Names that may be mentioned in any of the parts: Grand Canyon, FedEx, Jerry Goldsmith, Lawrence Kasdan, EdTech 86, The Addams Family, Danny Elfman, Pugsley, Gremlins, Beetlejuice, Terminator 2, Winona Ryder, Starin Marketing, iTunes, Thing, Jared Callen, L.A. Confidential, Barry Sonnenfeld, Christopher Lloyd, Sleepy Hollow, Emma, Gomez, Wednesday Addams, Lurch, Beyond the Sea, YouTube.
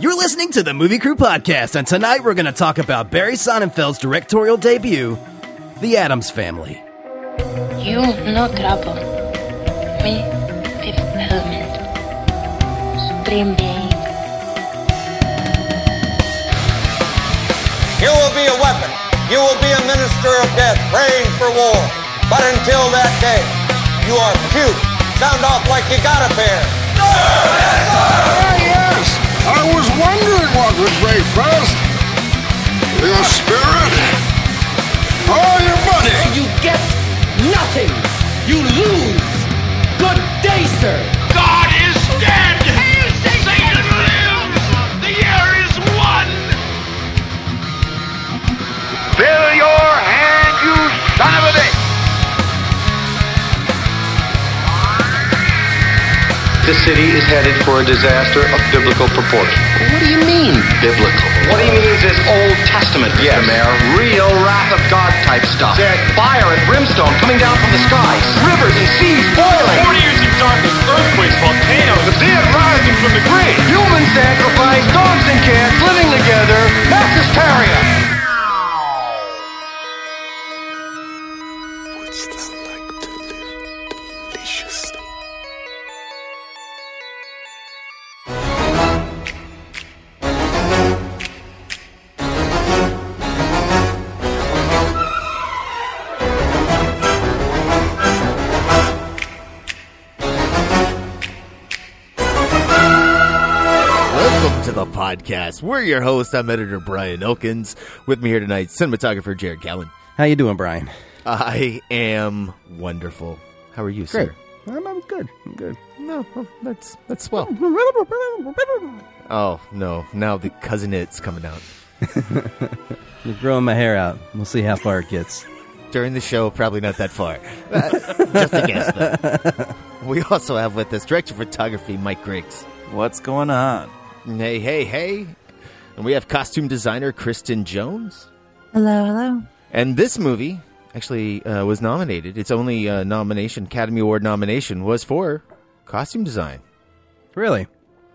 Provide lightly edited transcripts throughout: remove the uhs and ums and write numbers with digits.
You're listening to the Movie Crew Podcast, and tonight we're going to talk about Barry Sonnenfeld's directorial debut, The Addams Family. You no trouble. Me, fifth element. Supreme being. You will be a weapon. You will be a minister of death, praying for war. But until that day, you are cute. Sound off like you got a pair. Yes, I was wondering what would break first. Your spirit or your money. You get nothing. You lose. Good day, sir. God is dead. Satan lives. The year is won. Fill your hand, you son of a bitch. This city is headed for a disaster of biblical proportion. What do you mean, biblical? What he means is Old Testament. Yes, Mayor. Real wrath of God type stuff. Dead. Fire and brimstone coming down from the skies. Rivers and seas boiling. 4 years of darkness, earthquakes, volcanoes, the dead rising from the grave. Human sacrifice, dogs and cats living together. Mass hysteria. What's that like to live deliciously? Podcast. We're your host. I'm editor Brian Elkins. With me here tonight, cinematographer Jared Callen. How you doing, Brian? I am wonderful. How are you, sir? Great. I'm good. I'm good. No, that's swell. Oh, no. Now the cousin it's coming out. You're growing my hair out. We'll see how far it gets. During the show, probably not that far. Just a guess, though. We also have with us director of photography, Mike Griggs. What's going on? Hey, hey, hey. And we have costume designer Kristen Jones. Hello, hello. And this movie actually was nominated. Its only nomination, Academy Award nomination, was for costume design. Really?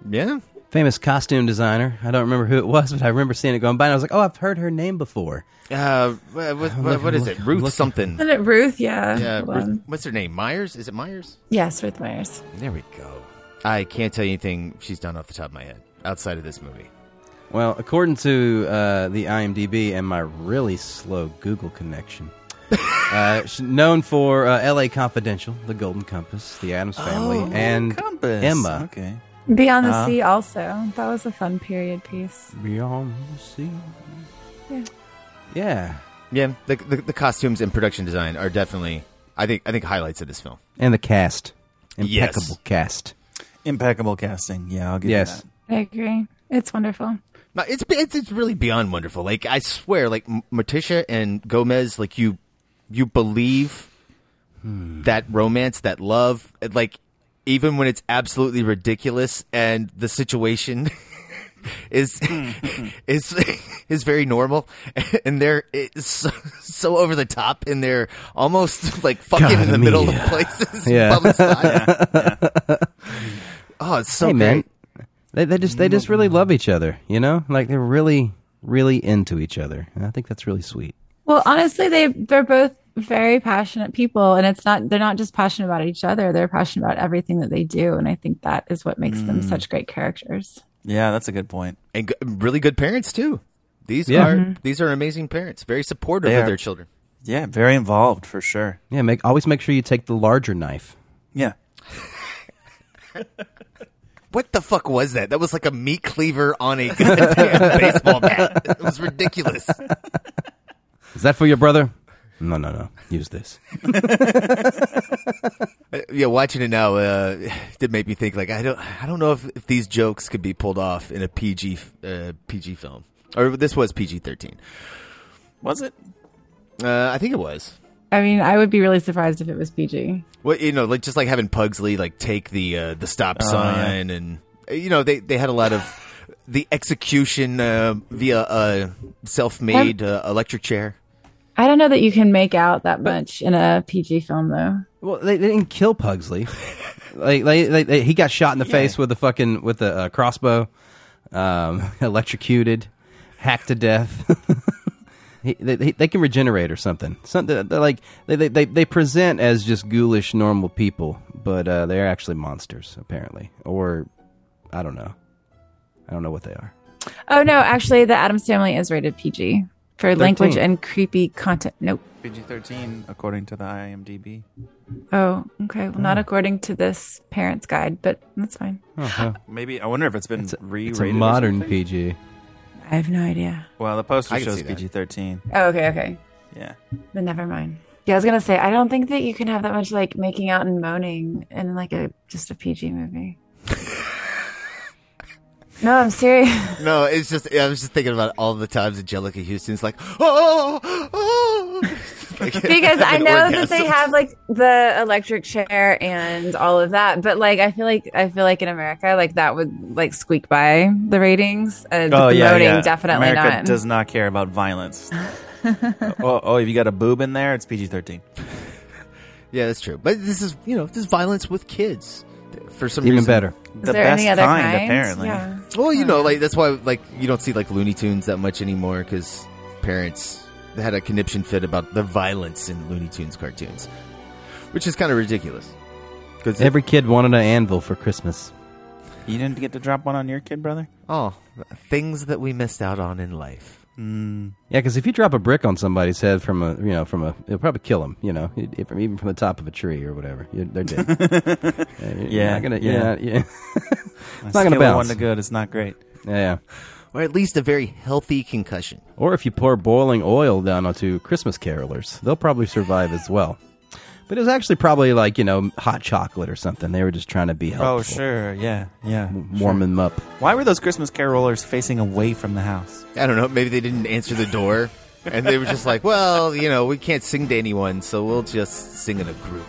Yeah. Famous costume designer. I don't remember who it was, but I remember seeing it going by, and I was like, oh, I've heard her name before. What is it? Ruth something. Isn't it Ruth? Yeah. Ruth, what's her name? Myers? Is it Myers? Yes, Ruth Myers. There we go. I can't tell you anything she's done off the top of my head. Outside of this movie. Well, according to the IMDb and my really slow Google connection, she's known for L.A. Confidential, The Golden Compass, The Addams Family, and Compass. Emma. Okay. Beyond the Sea also. That was a fun period piece. Beyond the Sea. Yeah. Yeah. The costumes and production design are definitely, I think, highlights of this film. And the cast. Impeccable casting. Yeah, I'll give you that. I agree. It's wonderful. No, it's really beyond wonderful. Like, I swear, like, Morticia and Gomez, like, you believe that romance, that love, like, even when it's absolutely ridiculous and the situation is very normal, and they're so over the top, and they're almost, like, fucking God, in the middle of places. Yeah. Public Oh, it's so great. Man. They just really love each other, you know? Like, they're really, really into each other. And I think that's really sweet. Well, honestly, they're both very passionate people. And they're not just passionate about each other. They're passionate about everything that they do. And I think that is what makes them such great characters. Yeah, that's a good point. And really good parents, too. These are amazing parents. Very supportive of their children. Yeah, very involved, for sure. Yeah, always make sure you take the larger knife. Yeah. What the fuck was that? That was like a meat cleaver on a goddamn baseball bat. It was ridiculous. Is that for your brother? No. Use this. Yeah, watching it now did make me think. Like, I don't know if these jokes could be pulled off in a PG film. Or this was PG-13. Was it? I think it was. I mean, I would be really surprised if it was PG. Well, you know, like, just like having Pugsley like take the stop sign, and you know they had a lot of the execution via a self-made electric chair. I don't know that you can make out that much in a PG film, though. Well, they didn't kill Pugsley. Like he got shot in the face with a crossbow. electrocuted, hacked to death. They can regenerate or something. They present as just ghoulish normal people, but they're actually monsters apparently, or I don't know. I don't know what they are. Oh no, actually, the Addams Family is rated PG for 13. Language and creepy content. Nope. PG-13 according to the IMDb. Oh, okay. Well, not according to this parent's guide, but that's fine. Uh-huh. Maybe I wonder if it's been re-rated. It's a modern PG. I have no idea. Well, the poster shows PG-13. Oh, okay. Yeah. Then never mind. Yeah, I was gonna say I don't think that you can have that much like making out and moaning in like just a PG movie. No, I'm serious. No, it's just I was just thinking about all the times Anjelica Huston's like, oh. Like, because I know that they have like the electric chair and all of that, but like I feel like in America, like that would like squeak by the ratings. Definitely America not. America does not care about violence. If you got a boob in there, it's PG-13. Yeah, that's true. But this is this violence with kids. For some reason. Even better. The best kind, apparently. Yeah. Well, like that's why like you don't see like Looney Tunes that much anymore because parents had a conniption fit about the violence in Looney Tunes cartoons, which is kind of ridiculous. Because every kid wanted an anvil for Christmas. You didn't get to drop one on your kid, brother? Oh, things that we missed out on in life. Mm. Yeah, because if you drop a brick on somebody's head from a, it'll probably kill them. Even from the top of a tree or whatever, they're dead. It's not gonna bounce. One to good, it's not great. Yeah, or at least a very healthy concussion. Or if you pour boiling oil down onto Christmas carolers, they'll probably survive as well. But it was actually probably like hot chocolate or something. They were just trying to be helpful. Oh sure, yeah. Warm them up. Why were those Christmas carolers facing away from the house? I don't know. Maybe they didn't answer the door, and they were just like, "Well, we can't sing to anyone, so we'll just sing in a group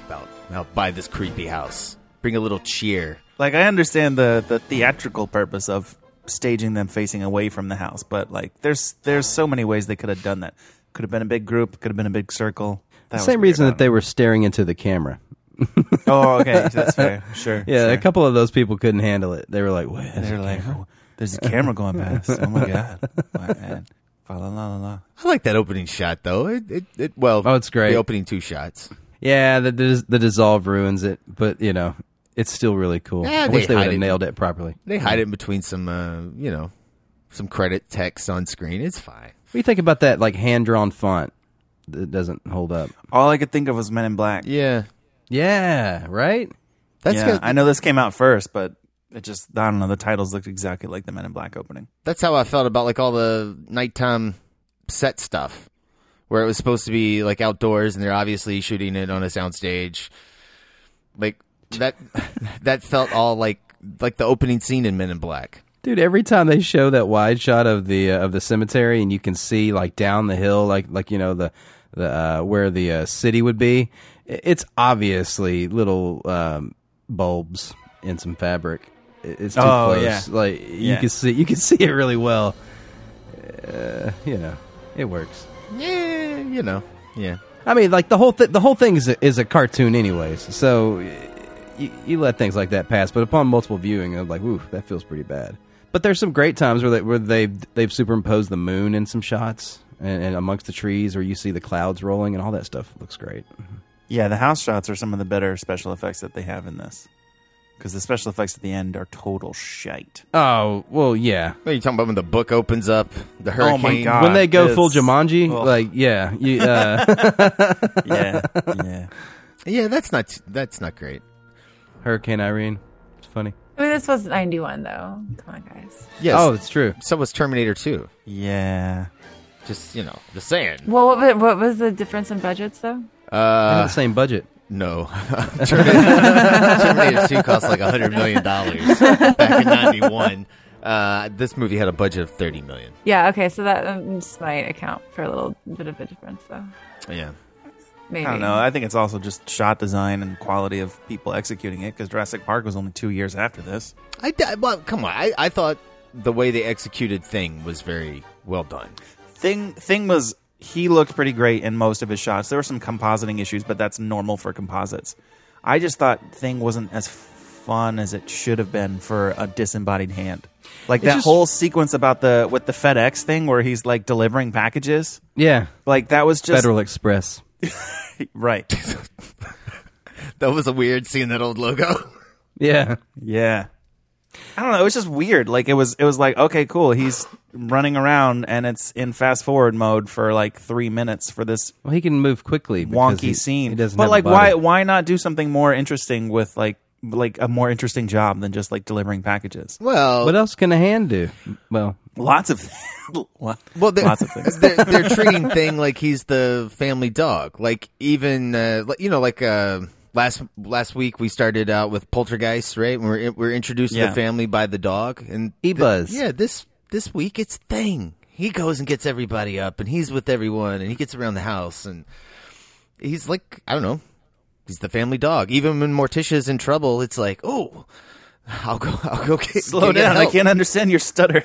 out by this creepy house. Bring a little cheer." Like I understand the theatrical purpose of staging them facing away from the house, but like there's so many ways they could have done that. Could have been a big group. Could have been a big circle. The same reason that they were staring into the camera. Oh, okay. That's fair. Sure. Yeah, sure. A couple of those people couldn't handle it. They were like, wait. They were like, there's a camera going past. Oh, my God. My man. Fa la la la. I like that opening shot, though. It's great. The opening two shots. Yeah, the dissolve ruins it, but, it's still really cool. Yeah, I wish they would have nailed it properly. They hide it in between some, some credit text on screen. It's fine. What do you think about that, like, hand-drawn font? It doesn't hold up. All I could think of was Men in Black. Yeah, right? That's good. I know this came out first, but it just, I don't know, the titles looked exactly like the Men in Black opening. That's how I felt about like all the nighttime set stuff where it was supposed to be like outdoors and they're obviously shooting it on a soundstage. Like that that felt all like the opening scene in Men in Black. Dude, every time they show that wide shot of the cemetery and you can see like down the hill the where the city would be, it's obviously little bulbs in some fabric. It's too close. Yeah. Like you can see it really well. It works. Yeah, Yeah. I mean, like the whole thing is a cartoon, anyways. So you let things like that pass, but upon multiple viewing, I'm like, ooh, that feels pretty bad. But there's some great times where they've superimposed the moon in some shots. And amongst the trees, or you see the clouds rolling, and all that stuff looks great. Yeah, the house shots are some of the better special effects that they have in this. Because the special effects at the end are total shite. Oh, well, yeah. What are you talking about when the book opens up? The hurricane? Oh, my God. When they go full Jumanji? Ugh. Like, yeah. Yeah. Yeah, that's not great. Hurricane Irene. It's funny. I mean, this was 91, though. Come on, guys. Yes. Oh, it's true. So was Terminator 2. Yeah. Just, the sand. Well, what was the difference in budgets, though? Not the same budget. No. Terminator 2 cost like $100 million back in 91. This movie had a budget of $30 million. Yeah, okay, so that just might account for a little bit of a difference, though. Yeah. Maybe. I don't know. I think it's also just shot design and quality of people executing it, because Jurassic Park was only 2 years after this. Come on. I thought the way they executed Thing was very well done. Thing was, he looked pretty great in most of his shots. There were some compositing issues, but that's normal for composites. I just thought Thing wasn't as fun as it should have been for a disembodied hand. Like that whole sequence about the with the FedEx thing where he's like delivering packages. Yeah. Like that was just Federal Express. Right. That was a weird seeing that old logo. Yeah. Yeah. I don't know, it was just weird. Like it was like, okay, cool, he's running around and it's in fast forward mode for like 3 minutes for this. Well, he can move quickly because wonky scene. He doesn't but have like a body. why not do something more interesting with like a more interesting job than just like delivering packages? Well, what else can a hand do? Well, lots of lots of things. They're treating Thing like he's the family dog. Like even last week we started out with Poltergeist, right? We're introduced to the family by the dog and Buzz. Yeah, this week it's Thing. He goes and gets everybody up, and he's with everyone, and he gets around the house, and he's like, I don't know, he's the family dog. Even when Morticia's in trouble, it's like, oh, I'll go get slow down. Help. I can't understand your stutter.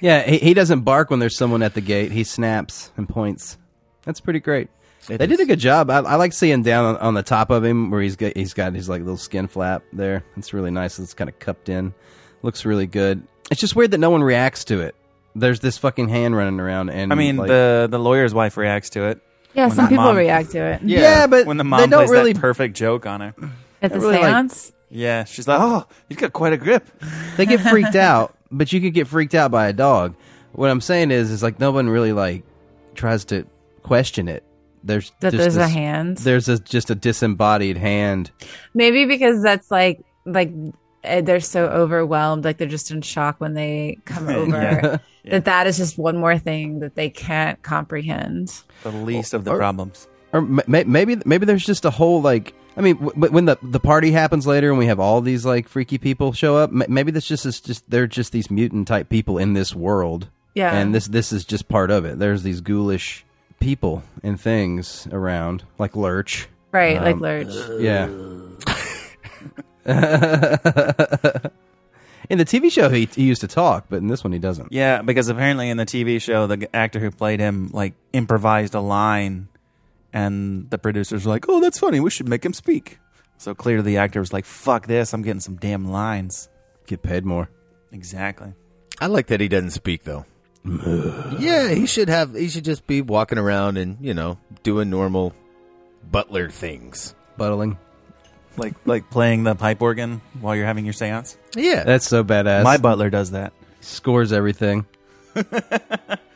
Yeah, he doesn't bark when there's someone at the gate. He snaps and points. That's pretty great. They did a good job. I like seeing down on the top of him where he's got his like little skin flap there. It's really nice. It's kind of cupped in. Looks really good. It's just weird that no one reacts to it. There's this fucking hand running around, and I mean like, the lawyer's wife reacts to it. Yeah, some people react to it. Yeah, but when the mom plays that perfect joke on her at the seance. Yeah, she's like, "Oh, you've got quite a grip." They get freaked out, but you could get freaked out by a dog. What I'm saying is like no one really like tries to question it. There's a hand. There's just a disembodied hand. Maybe because that's like they're so overwhelmed, like they're just in shock when they come over. That is just one more thing that they can't comprehend. The least of the problems. Or maybe there's just a whole like. I mean, when the party happens later and we have all these like freaky people show up, maybe that's just they're just these mutant type people in this world. Yeah, and this is just part of it. There's these ghoulish people and things around, like Lurch. Right, like Lurch. Yeah. In the TV show, he used to talk, but in this one, he doesn't. Yeah, because apparently in the TV show, the actor who played him like improvised a line, and the producers were like, "Oh, that's funny. We should make him speak." So clearly, the actor was like, "Fuck this! I'm getting some damn lines. Get paid more." Exactly. I like that he doesn't speak though. Yeah, he should just be walking around and, you know, doing normal butler things. Buttling. Like playing the pipe organ while you're having your seance? Yeah. That's so badass. My butler does that. Scores everything.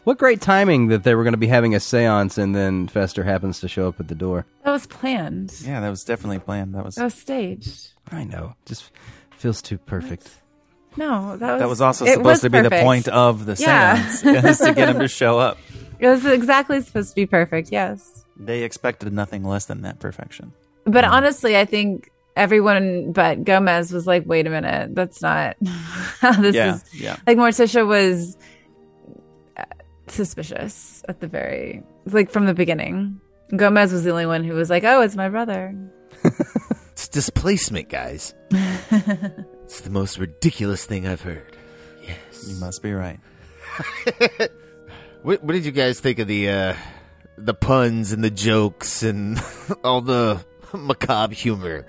What great timing that they were going to be having a seance and then Fester happens to show up at the door. That was planned. Yeah, that was definitely planned. That was staged. I know. Just feels too perfect. No, that was also supposed to be perfect. The point of the seance, is to get him to show up. It was exactly supposed to be perfect, yes. They expected nothing less than that perfection. But honestly, I think everyone but Gomez was like, wait a minute, that's not how this is. Yeah. Like Morticia was suspicious at the very, like from the beginning. Gomez was the only one who was like, oh, it's my brother. It's displacement, guys. It's the most ridiculous thing I've heard. Yes. You must be right. What did you guys think of the puns and the jokes and all the macabre humor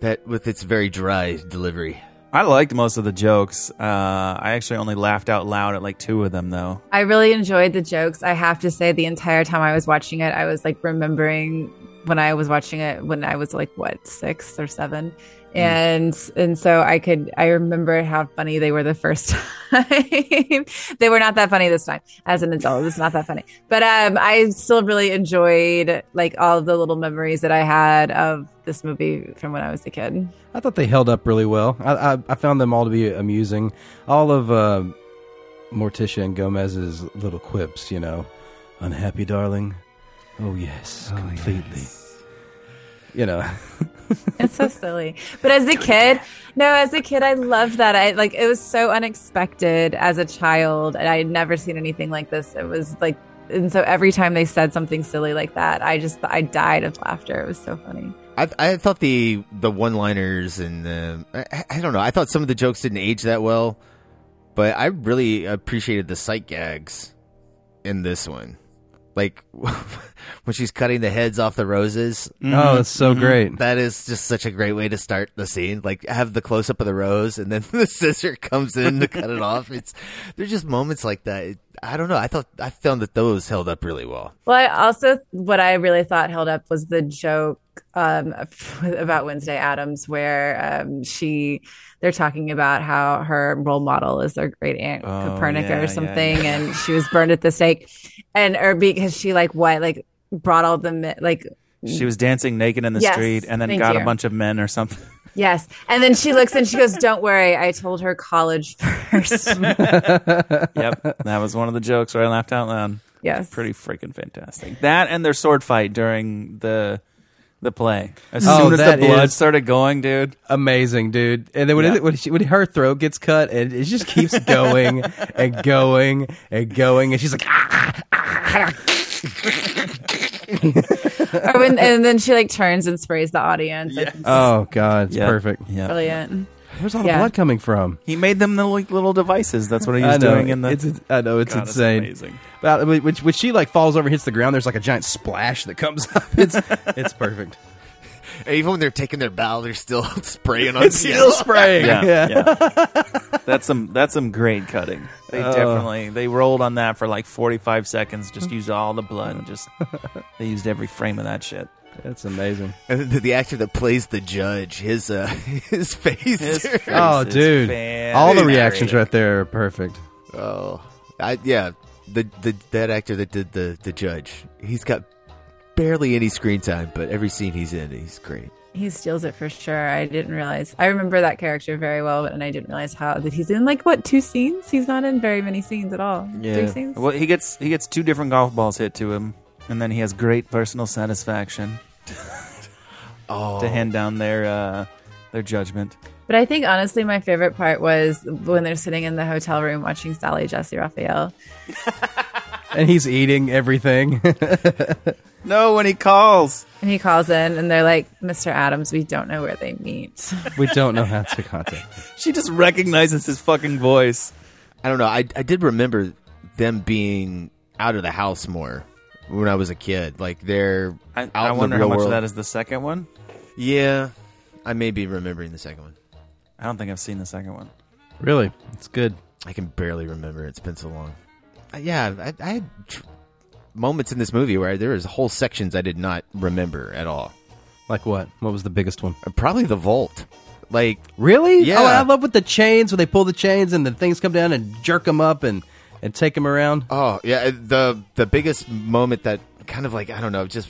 that with its very dry delivery? I liked most of the jokes. I actually only laughed out loud at like two of them, though. I really enjoyed the jokes. I have to say, the entire time I was watching it, I was like remembering when I was watching it when I was like, what, 6 or 7? And so I remember how funny they were the first time. They were not that funny this time. As an adult, it's not that funny. But I still really enjoyed like all of the little memories that I had of this movie from when I was a kid. I thought they held up really well. I found them all to be amusing. All of Morticia and Gomez's little quips, you know, unhappy darling. Oh yes, oh, completely. Yes. You know, it's so silly. But as a kid, I loved that. It was so unexpected as a child, and I had never seen anything like this. It was like, and so every time they said something silly like that, I died of laughter. It was so funny. I thought the one-liners and I don't know. I thought some of the jokes didn't age that well, but I really appreciated the sight gags in this one. like when she's cutting the heads off the roses. Oh, that's so great. That is just such a great way to start the scene. Like, have the close up of the rose and then the scissor comes in to cut it off. There's just moments like that. I don't know. I found that those held up really well. Well, what I really thought held up was the joke about Wednesday Addams, where they're talking about how her role model is their great aunt Copernica or something, and she was burned at the stake, or because she brought all the men, she was dancing naked in the street and then got a bunch of men or something. Yes. And then she looks and she goes, "Don't worry, I told her college first." Yep. That was one of the jokes where I laughed out loud. Yes. Pretty freaking fantastic. That and their sword fight during the play. As soon as the blood started going, dude. Amazing, dude. And then when her throat gets cut, and it just keeps going and going and going. And she's like, ah, ah, ah. And then she turns and sprays the audience. Yes. Oh God, it's perfect. Yep. Brilliant. Where's all the blood coming from? He made them the little devices. That's what he was doing in the. It's insane. It's amazing. But when she falls over, and hits the ground. There's a giant splash that comes up. It's perfect. Even when they're taking their bow, they're still spraying on. It's still spraying. Yeah. That's some great cutting. They rolled on that for 45 seconds. Just used all the blood. And they used every frame of that shit. That's amazing. And the actor that plays the judge, his face. Dude, all the reactions right there are perfect. Oh, that actor that did the judge, he's got barely any screen time, but every scene he's in, he's great. He steals it for sure. I remember that character very well, and I didn't realize that he's in 2 scenes? He's not in very many scenes at all. Yeah. 3 scenes? Well, he gets 2 different golf balls hit to him, and then he has great personal satisfaction to hand down their judgment. But I think, honestly, my favorite part was when they're sitting in the hotel room watching Sally Jesse Raphael. And he's eating everything. No, when he calls. And he calls in, and they're like, "Mr. Addams, we don't know where they meet. We don't know how to contact him." She just recognizes his fucking voice. I don't know. I did remember them being out of the house more when I was a kid. They're out in the real world. I wonder how much of that is the second one. Yeah. I may be remembering the second one. I don't think I've seen the second one. Really? It's good. I can barely remember. It's been so long. Yeah, I had moments in this movie where there was whole sections I did not remember at all. Like what? What was the biggest one? Probably the vault. Really? Yeah. Oh, I love with the chains, when they pull the chains and the things come down and jerk them up and take them around. Oh, yeah. The biggest moment that kind of I don't know, just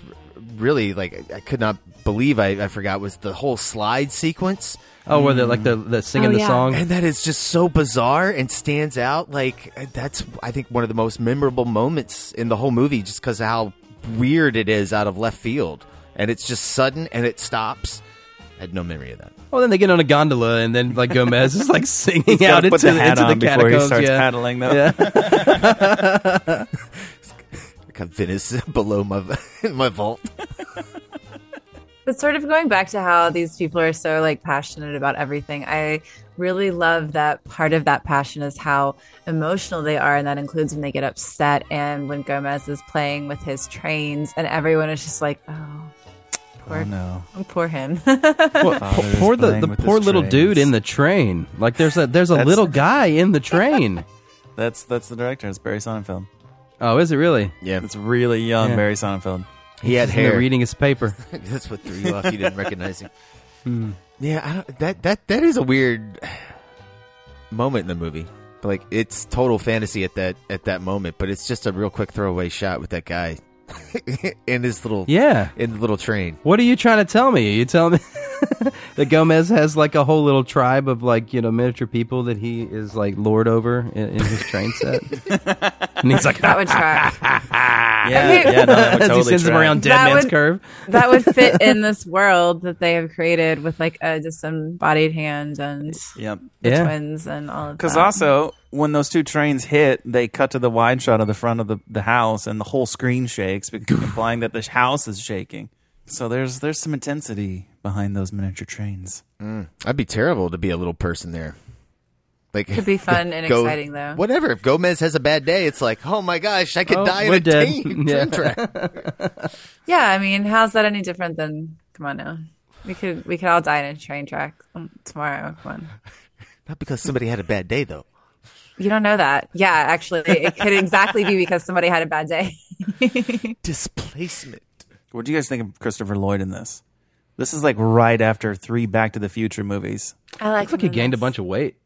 really I could not believe I forgot was the whole slide sequence. Oh, where they're the singing the song. And that is just so bizarre and stands out. That's, I think, one of the most memorable moments in the whole movie, just because of how weird it is out of left field. And it's just sudden and it stops. I had no memory of that. Well, then they get on a gondola and then Gomez is singing out into the catacombs. Before he starts paddling, though. Yeah. Venice below my vault. But sort of going back to how these people are so passionate about everything, I really love that part of that passion is how emotional they are, and that includes when they get upset and when Gomez is playing with his trains, and everyone is just like, oh, poor, oh no, poor him. Poor the poor little dude in the train. There's a little guy in the train. That's the director. It's Barry Sonnenfeld. Oh, is it really? Yeah, it's really young Barry Sonnenfeld. He had hair. Reading his paper. That's what threw you off. You didn't recognize him. Yeah, that is a weird moment in the movie. But it's total fantasy at that moment. But it's just a real quick throwaway shot with that guy in his little in the little train. What are you trying to tell me? Are you telling me that Gomez has a whole little tribe of miniature people that he is lord over in his train set? And he's that would track. Yeah, no, that would totally. He sends them around Dead Man's Curve. That would fit in this world that they have created with disembodied hand and the twins and all of that. Because also, when those 2 trains hit, they cut to the wide shot of the front of the house, and the whole screen shakes, implying that the house is shaking. So there's some intensity behind those miniature trains. I'd be terrible to be a little person there. Like, could be fun and exciting, though. Whatever. If Gomez has a bad day, it's like, oh my gosh, I could die in a train track. Yeah, I mean, how's that any different than? Come on now, we could all die in a train track tomorrow. Come on. Not because somebody had a bad day, though. You don't know that. Yeah, actually, it could exactly be because somebody had a bad day. Displacement. What do you guys think of Christopher Lloyd in this? This is like right after 3 Back to the Future movies. I like. Looks like he gained a bunch of weight.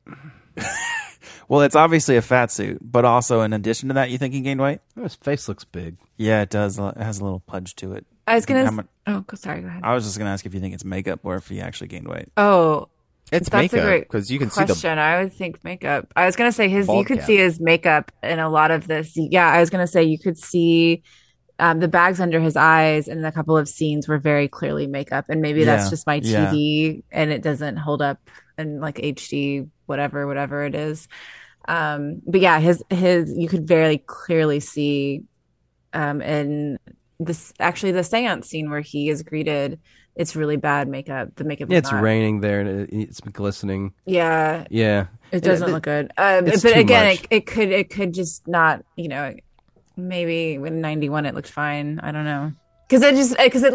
Well, it's obviously a fat suit, but also in addition to that, you think he gained weight? Oh, his face looks big. Yeah, it does. It has a little pudge to it. I was going to... Oh, sorry, go ahead. I was just going to ask if you think it's makeup or if he actually gained weight. Oh, it's makeup because you can see the question. I would think makeup. I was going to say his. You could see his makeup in a lot of this. Yeah, I was going to say you could see the bags under his eyes, and a couple of scenes were very clearly makeup. And maybe that's just my TV and it doesn't hold up in like HD. Whatever it is, but yeah, his you could very clearly see in this, actually the seance scene where he is greeted, it's really bad makeup. The makeup, it's raining there and it's glistening. Yeah, it doesn't look good. But again, it could just not. You know, maybe in '91 it looked fine. I don't know. Because it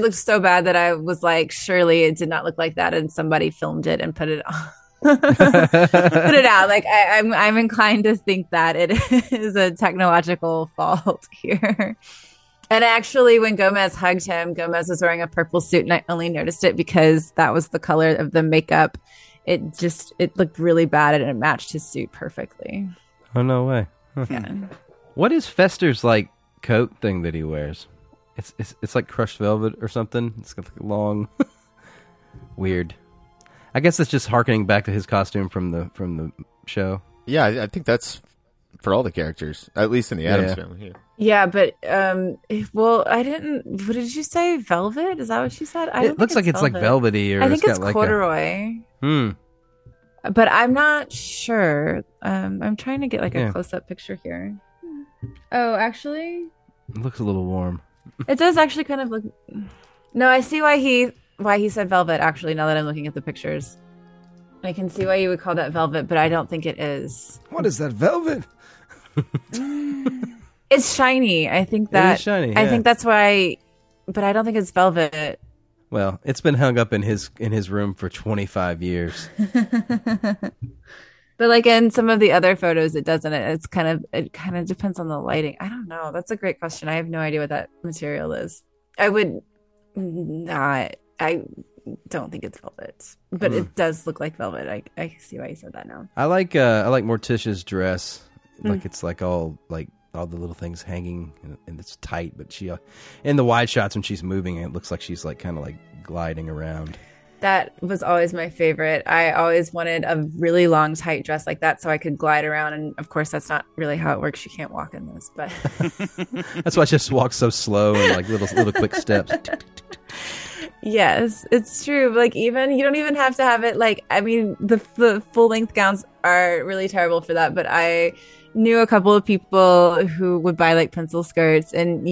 looked so bad that I was like, surely it did not look like that, and somebody filmed it and put it on. Put it out. Like I'm inclined to think that it is a technological fault here. And actually, when Gomez hugged him, Gomez was wearing a purple suit, and I only noticed it because that was the color of the makeup. It looked really bad, and it matched his suit perfectly. Oh, no way. Yeah. What is Fester's like coat thing that he wears? It's like crushed velvet or something. It's got like long, weird. I guess it's just harkening back to his costume from the show. Yeah, I think that's for all the characters, at least in the Addams Family. Yeah, but I didn't. What did you say? Velvet? Is that what she said? It looks like it's like velvety, or I think it's got corduroy. But I'm not sure. I'm trying to get a close-up picture here. Oh, actually, it looks a little warm. It does actually kind of look. No, I see why he said velvet, actually, now that I'm looking at the pictures. I can see why you would call that velvet, but I don't think it is. What is that velvet? It's shiny. I think that it is shiny, yeah. I think that's why, but I don't think it's velvet. Well, it's been hung up in his room for 25 years. But like in some of the other photos it doesn't. It kind of depends on the lighting. I don't know. That's a great question. I have no idea what that material is. I don't think it's velvet, but it does look like velvet. I see why you said that now. I like Morticia's dress, it's all the little things hanging, and it's tight. But she, in the wide shots when she's moving, it looks like she's like kind of like gliding around. That was always my favorite. I always wanted a really long, tight dress like that so I could glide around. And of course, that's not really how it works. You can't walk in this, but that's why she just walks so slow and like little quick steps. Yes, it's true. Like, even you don't even have to have it. Like, I mean, the full length gowns are really terrible for that. But I knew a couple of people who would buy like pencil skirts, and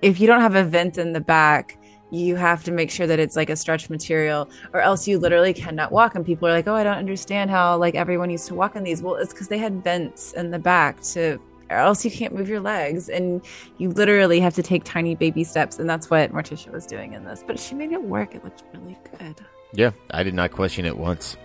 if you don't have a vent in the back, you have to make sure that it's like a stretch material, or else you literally cannot walk. And people are like, "Oh, I don't understand how like everyone used to walk on these." Well, it's because they had vents in the back or else you can't move your legs, and you literally have to take tiny baby steps. And that's what Morticia was doing in this, but she made it work. It looked really good. Yeah, I did not question it once.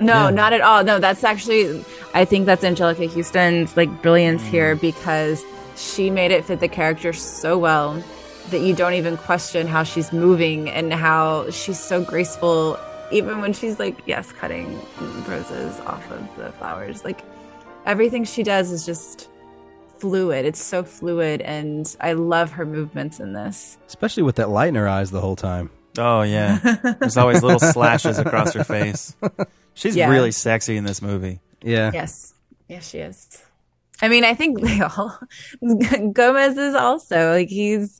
No, not at all. No, that's actually, I think that's Anjelica Huston's like brilliance here, because she made it fit the character so well that you don't even question how she's moving and how she's so graceful, even when she's like, yes, cutting roses off of the flowers. Like, everything she does is just fluid. It's so fluid, and I love her movements in this. Especially with that light in her eyes the whole time. Oh, yeah. There's always little slashes across her face. She's really sexy in this movie. Yeah. Yes. Yes, she is. I mean, I think they all... Gomez is also, like, he's...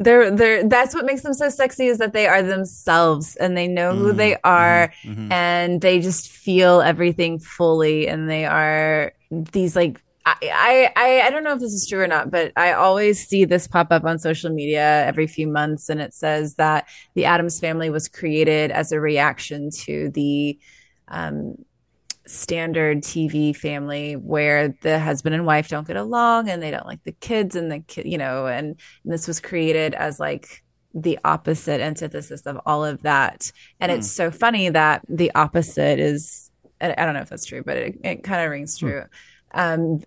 They're that's what makes them so sexy, is that they are themselves and they know who they are, and they just feel everything fully, and they are these like I don't know if this is true or not, but I always see this pop up on social media every few months, and it says that the Addams Family was created as a reaction to the standard TV family where the husband and wife don't get along and they don't like the kids and the kid, you know, and this was created as like the opposite antithesis of all of that. And it's so funny that the opposite is, I don't know if that's true, but it kind of rings true. But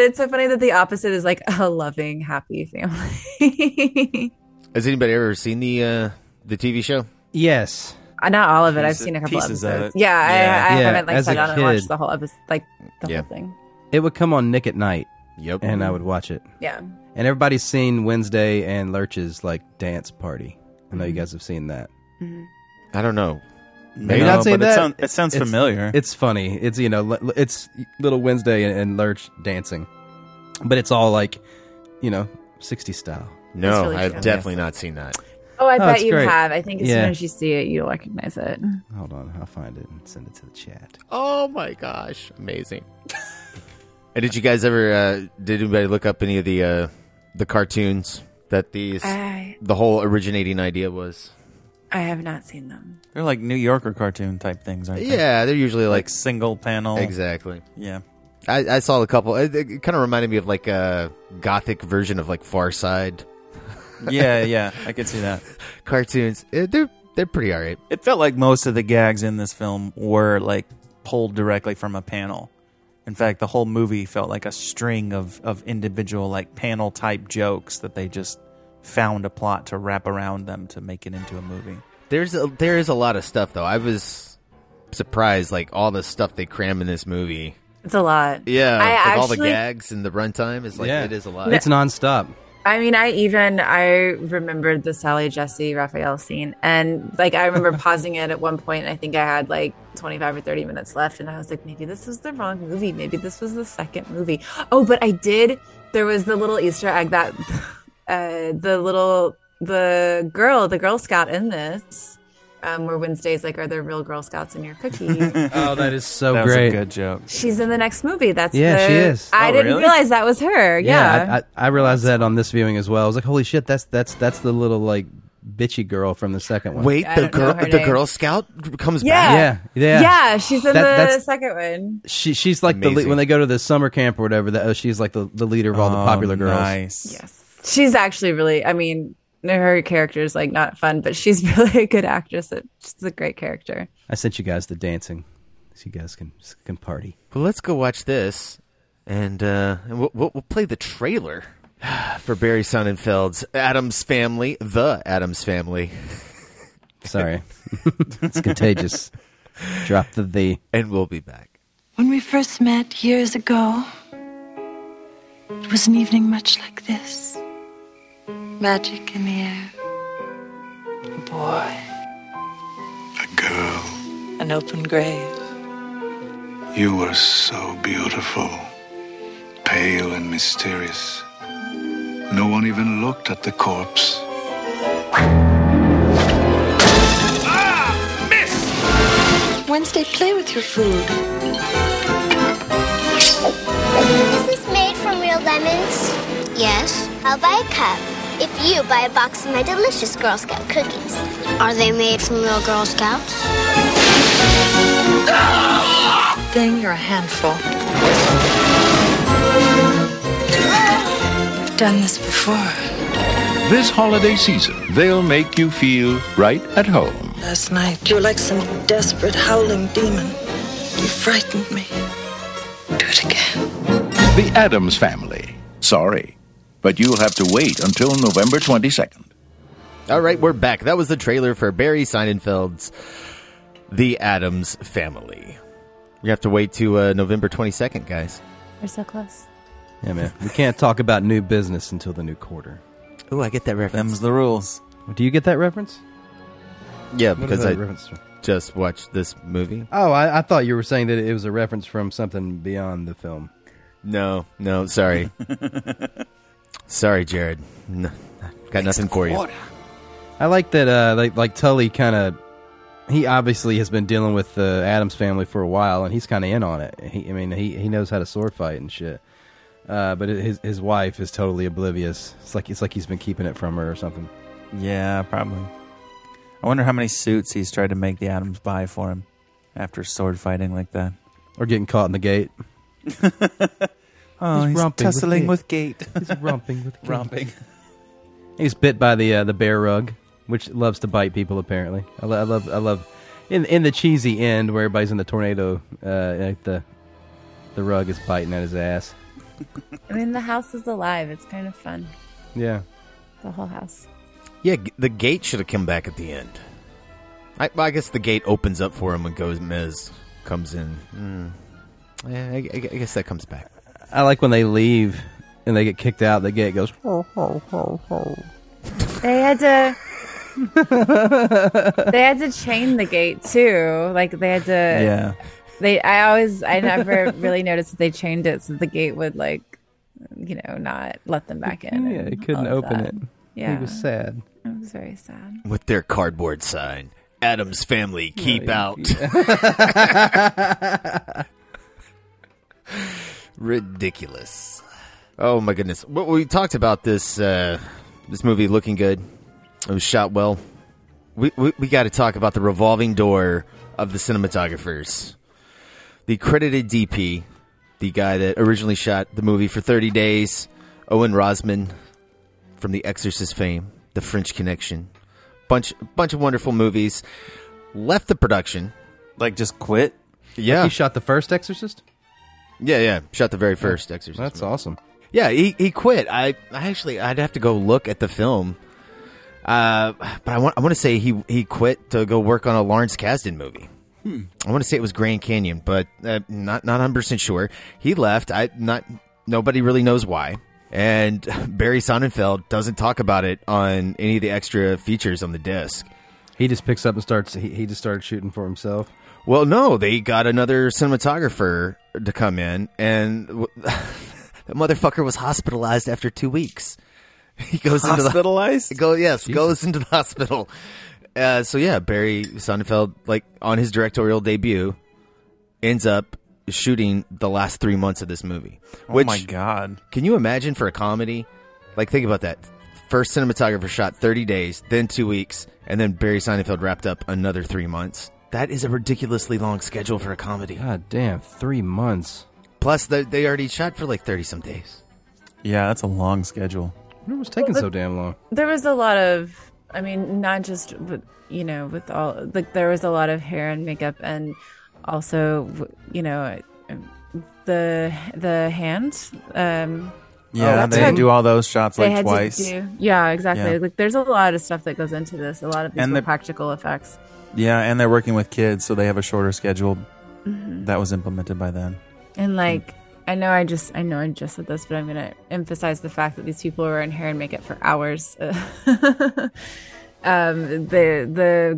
it's so funny that the opposite is like a loving, happy family. Has anybody ever seen the TV show? Yes. Not all of it. I've seen a couple episodes. I haven't like sat down and watched the whole episode, like the whole thing. It would come on Nick at Night. Yep. And I would watch it. Yeah. And everybody's seen Wednesday and Lurch's like dance party. I know you guys have seen that. Mm-hmm. I don't know. Maybe not seen that. It sounds familiar. It's funny. It's, you know, it's Little Wednesday and Lurch dancing, but it's all like, you know, 60s style. No, really I've definitely not seen that. Oh, I bet you have. I think as soon as you see it, you'll recognize it. Hold on. I'll find it and send it to the chat. Oh, my gosh. Amazing. And did you guys ever, did anybody look up any of the cartoons that the whole originating idea was? I have not seen them. They're like New Yorker cartoon type things, aren't they? Yeah, they're usually like single panel. Exactly. Yeah. I saw a couple. It kind of reminded me of like a gothic version of like Far Side. Yeah, I could see that. Cartoons, they're pretty all right. It felt like most of the gags in this film were like pulled directly from a panel. In fact, the whole movie felt like a string of individual like panel type jokes that they just found a plot to wrap around them to make it into a movie. There is a lot of stuff though. I was surprised, like all the stuff they cram in this movie. It's a lot. Yeah, all the gags and the runtime is like it is a lot. It's nonstop. I mean, I remembered the Sally Jesse Raphael scene, and like I remember pausing it at one point, and I think I had like 25 or 30 minutes left, and I was like, maybe this was the wrong movie. Maybe this was the second movie. Oh, but I did. There was the little Easter egg that the Girl Scout in this, where Wednesday's like, are there real Girl Scouts in your cookie? Oh, that is so that great. That was a good joke. She's in the next movie. That's she is. I didn't realize that was her. Yeah. I realized that on this viewing as well. I was like, holy shit, that's the little like bitchy girl from the second one. Wait, the Girl Scout comes back? Yeah. Yeah, she's in the second one. She's like the when they go to the summer camp or whatever, she's like the leader of all the popular girls. Nice. Yes. She's actually really, I mean, her character is like not fun, but she's really a good actress. She's a great character. I sent you guys the dancing, so you guys can party. Well, let's go watch this, and we'll play the trailer for Barry Sonnenfeld's Addams Family, The Addams Family. Sorry, it's contagious. Drop the "the," and we'll be back. When we first met years ago, it was an evening much like this. Magic in the air. A boy. A girl. An open grave. You were so beautiful. Pale and mysterious. No one even looked at the corpse. Ah! Miss! Wednesday, play with your food. Is this made from real lemons? Yes. I'll buy a cup if you buy a box of my delicious Girl Scout cookies. Are they made from real Girl Scouts? Thing, you're a handful. I've done this before. This holiday season, they'll make you feel right at home. Last night, you were like some desperate howling demon. You frightened me. Do it again. The Addams Family. Sorry, but you'll have to wait until November 22nd. All right, we're back. That was the trailer for Barry Sonnenfeld's The Addams Family. We have to wait to November 22nd, guys. We're so close. Yeah, man. We can't talk about new business until the new quarter. Oh, I get that reference. Them's the rules. Do you get that reference? Yeah, because I just watched this movie. Oh, I thought you were saying that it was a reference from something beyond the film. No, sorry. Sorry, Jared. No, got nothing for you. I like that. Like Tully kind of, he obviously has been dealing with the Addams Family for a while, and he's kind of in on it. He knows how to sword fight and shit. But his wife is totally oblivious. It's like he's been keeping it from her or something. Yeah, probably. I wonder how many suits he's tried to make the Addams buy for him after sword fighting like that. Or getting caught in the gate. Oh, he's tussling with gate. He's romping with gate. Romping. He's bit by the bear rug, which loves to bite people, apparently. I love in the cheesy end where everybody's in the tornado, the rug is biting at his ass. I mean, the house is alive. It's kind of fun. Yeah. The whole house. Yeah, the gate should have come back at the end. I guess the gate opens up for him when Gomez comes in. Yeah, I guess that comes back. I like when they leave and they get kicked out, the gate goes, ho, ho, ho, ho. They had to chain the gate, too. Like, they had to... Yeah. I never really noticed that they chained it so the gate would, like, you know, not let them back in. Yeah, it couldn't open that. It. Yeah. It was sad. It was very sad. With their cardboard sign, Addams Family, keep out. Yeah. Ridiculous. Oh, my goodness. Well, we talked about this movie looking good. It was shot well. We got to talk about the revolving door of the cinematographers. The credited DP, the guy that originally shot the movie for 30 Days, Owen Rosman from The Exorcist fame, The French Connection, bunch of wonderful movies, left the production. Like, just quit? Yeah. Like, he shot the first Exorcist? Yeah. Shot the very first Exorcist. That's movie. Awesome. Yeah, he quit. I'd have to go look at the film. But I want to say he quit to go work on a Lawrence Kasdan movie. I want to say it was Grand Canyon, but not 100% sure. He left. Nobody really knows why. And Barry Sonnenfeld doesn't talk about it on any of the extra features on the disc. He just picks up and starts. He just started shooting for himself. Well, no, they got another cinematographer to come in, and the motherfucker was hospitalized after 2 weeks. He goes hospitalized. Goes into the hospital. Barry Sonnenfeld, like, on his directorial debut, ends up shooting the last 3 months of this movie. Which, oh my God. Can you imagine for a comedy? Like, think about that. First cinematographer shot 30 days, then 2 weeks, and then Barry Sonnenfeld wrapped up another 3 months. That is a ridiculously long schedule for a comedy. God damn, 3 months. Plus, they already shot for like 30-some days. Yeah, that's a long schedule. It was taking so damn long. There was a lot of... I mean, not just, you know, with all, like, there was a lot of hair and makeup, and also, you know, the hand. They had to do all those shots like twice. Yeah, exactly. Yeah. Like, there's a lot of stuff that goes into this. A lot of these practical effects. Yeah, and they're working with kids, so they have a shorter schedule. Mm-hmm. That was implemented by then. And like, I know I just said this, but I'm going to emphasize the fact that these people were in hair and makeup for hours. The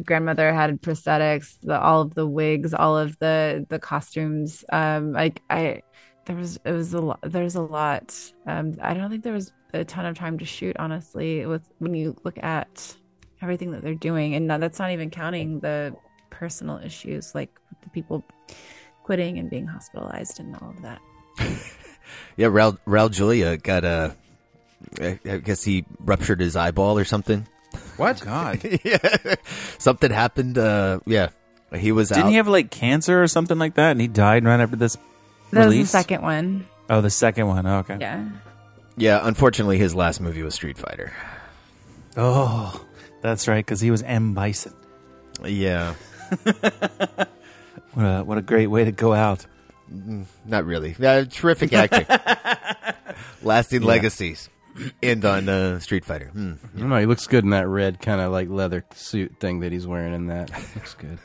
grandmother had prosthetics, all of the wigs, all of the costumes. There was a lot. I don't think there was a ton of time to shoot, honestly. When you look at everything that they're doing, and that's not even counting the personal issues, like the people quitting and being hospitalized and all of that. Yeah, Raul Julia got I guess he ruptured his eyeball or something. What? Oh, God. Yeah. Something happened. Yeah. He was Didn't he have like cancer or something like that? And he died right after this release? Was the second one. Oh, the second one. Oh, okay. Yeah. Yeah, unfortunately, his last movie was Street Fighter. Oh, that's right, because he was M Bison. Yeah. What a great way to go out. Not really. Terrific acting. Lasting legacies. End on Street Fighter. Yeah. No, he looks good in that red kind of like leather suit thing that he's wearing in that. Looks good.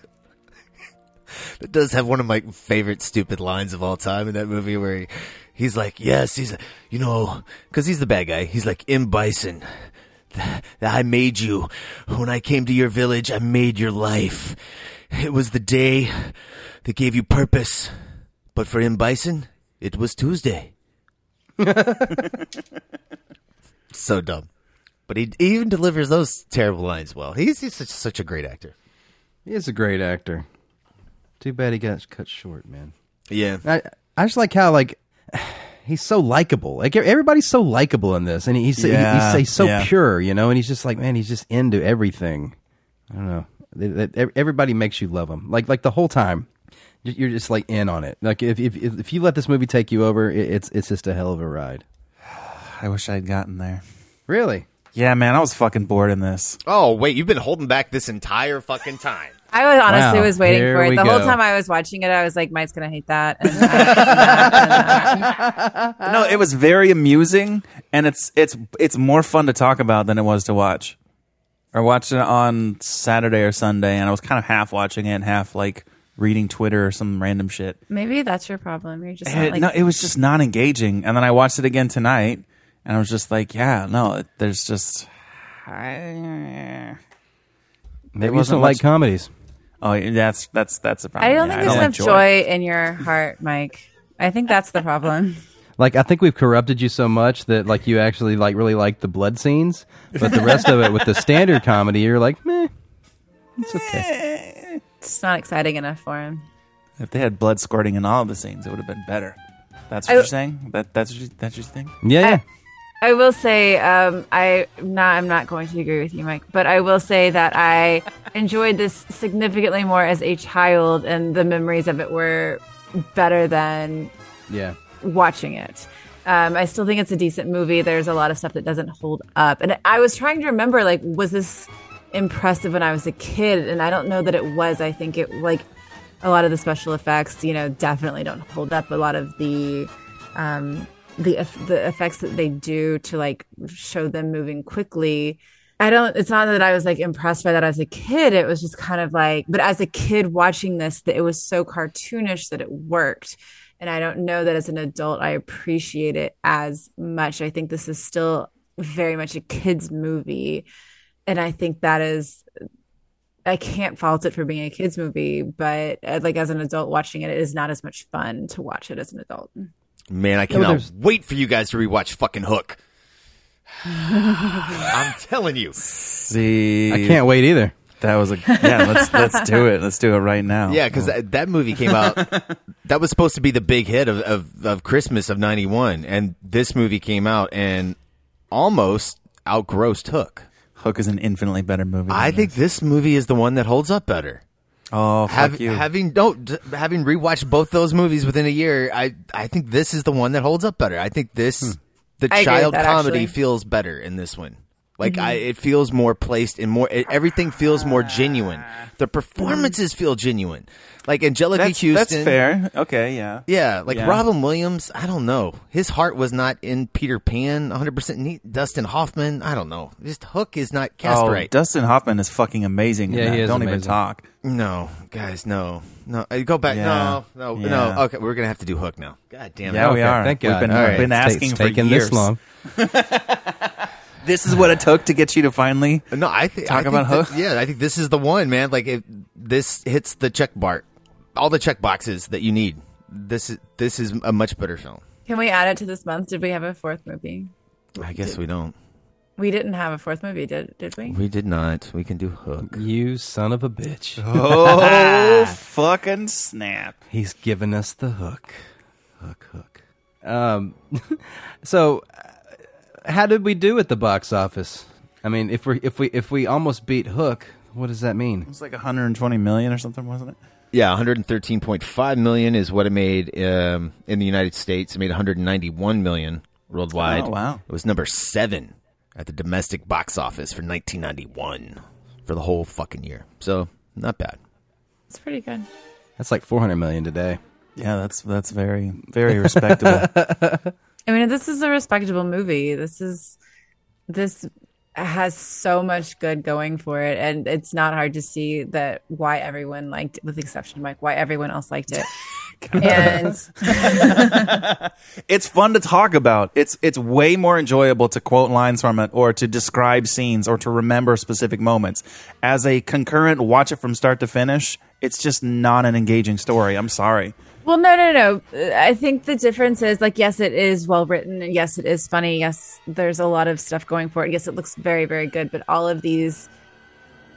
That does have one of my favorite stupid lines of all time in that movie where he's like, yes, because he's the bad guy. He's like, M. Bison, I made you. When I came to your village, I made your life. It was the day that gave you purpose. But for M. Bison, it was Tuesday. So dumb. But he even delivers those terrible lines well. He's such a great actor. He is a great actor. Too bad he got cut short, man. Yeah. I just like how, like, he's so likable. Like, everybody's so likable in this. And he's so pure, you know? And he's just like, man, he's just into everything. I don't know. Everybody makes you love him. Like the whole time. you're just like in on it. Like if you let this movie take you over, it's just a hell of a ride. I wish I had gotten there. Really? Yeah, man, I was fucking bored in this. Oh, wait, you've been holding back this entire fucking time. I was honestly was waiting for it. The whole time I was watching it, I was like, Mike's going to hate that. And and no, it was very amusing, and it's more fun to talk about than it was to watch. I watched it on Saturday or Sunday, and I was kind of half watching it and half like reading Twitter or some random shit. Maybe that's your problem. You're just not, like... No, it was just not engaging. And then I watched it again tonight. And I was just like, yeah, no, there's just... Maybe you don't like comedies. Oh, that's the problem. I don't think there's enough joy in your heart, Mike. I think that's the problem. Like, I think we've corrupted you so much that, like, you actually, like, really like the blood scenes. But the rest of it, with the standard comedy, you're like, meh, it's okay. It's not exciting enough for him. If they had blood squirting in all of the scenes, it would have been better. That's what you're saying? That's your thing? Yeah, yeah. I will say I'm not going to agree with you, Mike, but I will say that I enjoyed this significantly more as a child, and the memories of it were better than watching it. I still think it's a decent movie. There's a lot of stuff that doesn't hold up. And I was trying to remember, like, was this impressive when I was a kid? And I don't know that it was. I think it, like, a lot of the special effects, you know, definitely don't hold up. A lot of the effects that they do to, like, show them moving quickly. It's not that I was, like, impressed by that as a kid. It was just kind of like, but as a kid watching this, that it was so cartoonish that it worked. And I don't know that as an adult, I appreciate it as much. I think this is still very much a kid's movie. And I think that is, I can't fault it for being a kid's movie, but, like, as an adult watching it, it is not as much fun to watch it as an adult. Man, I cannot wait for you guys to rewatch fucking Hook. I'm telling you. See, I can't wait either. That was let's do it. Let's do it right now. Yeah, because that movie came out. That was supposed to be the big hit of Christmas of '91, and this movie came out and almost outgrossed Hook. Hook is an infinitely better movie. I think this movie is the one that holds up better. Oh, fuck you. Having rewatched both those movies within a year, I think this is the one that holds up better. I think this the child comedy actually feels better in this one. Like, it feels more placed and more. Everything feels more genuine. The performances feel genuine. Like Anjelica Huston. That's fair. Okay, yeah. Yeah, like Robin Williams. I don't know. His heart was not in Peter Pan 100%. Dustin Hoffman. I don't know. Just Hook is not cast right. Dustin Hoffman is fucking amazing. Yeah, he is don't amazing. Even talk. No, guys, no. Go back. Yeah. No, yeah. No. Okay, we're gonna have to do Hook now. God damn it. Yeah, we are. Thank God. We've been asking for years. This long. This is what it took to get you to finally talk about Hook? Yeah, I think this is the one, man. Like, this hits the check bar, all the check boxes that you need. This is a much better film. Can we add it to this month? Did we have a fourth movie? I guess we don't. We didn't have a fourth movie, did we? We did not. We can do Hook. You son of a bitch. Oh, fucking snap. He's giving us the hook. Hook. So... how did we do at the box office? I mean, if we almost beat Hook, what does that mean? It was like $120 million or something, wasn't it? Yeah, $113.5 million is what it made in the United States. It made $191 million worldwide. Oh, wow! It was number 7 at the domestic box office for 1991 for the whole fucking year. So not bad. It's pretty good. That's like $400 million today. Yeah, that's very very respectable. I mean, this is a respectable movie. This has so much good going for it, and it's not hard to see that why everyone liked it, with the exception of Mike, why everyone else liked it. And it's fun to talk about. It's way more enjoyable to quote lines from it, or to describe scenes, or to remember specific moments. As a concurrent watch it from start to finish, it's just not an engaging story. I'm sorry. Well, no. I think the difference is, like, yes, it is well written. And yes, it is funny. Yes, there's a lot of stuff going for it. Yes, it looks very, very good. But all of these,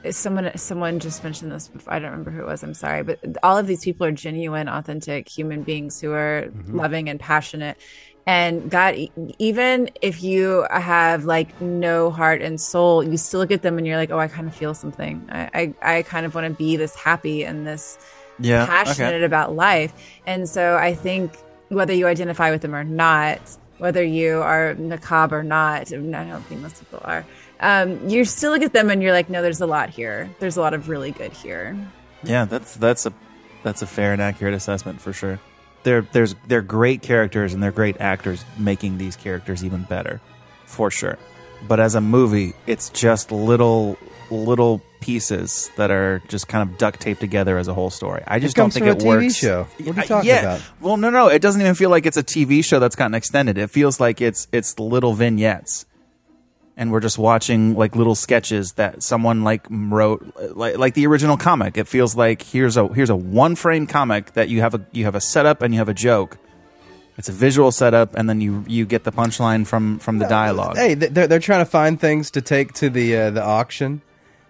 someone just mentioned this before. I don't remember who it was. I'm sorry. But all of these people are genuine, authentic human beings who are loving and passionate. And God, even if you have, like, no heart and soul, you still look at them and you're like, oh, I kind of feel something. I kind of want to be this happy and this passionate about life. And so I think whether you identify with them or not, whether you are macabre or not, I don't think most people are, you still look at them and you're like, no, there's a lot here. There's a lot of really good here. Yeah, that's a fair and accurate assessment for sure. They're great characters and they're great actors making these characters even better, for sure. But as a movie, it's just little pieces that are just kind of duct taped together as a whole story. I just don't think it works. It comes from a TV show. What are you talking about? Well, no, it doesn't even feel like it's a TV show that's gotten extended. It feels like it's little vignettes, and we're just watching like little sketches that someone like wrote, like the original comic. It feels like here's a one frame comic that you have a setup and you have a joke. It's a visual setup, and then you get the punchline from the dialogue. Hey, they're trying to find things to take to the auction,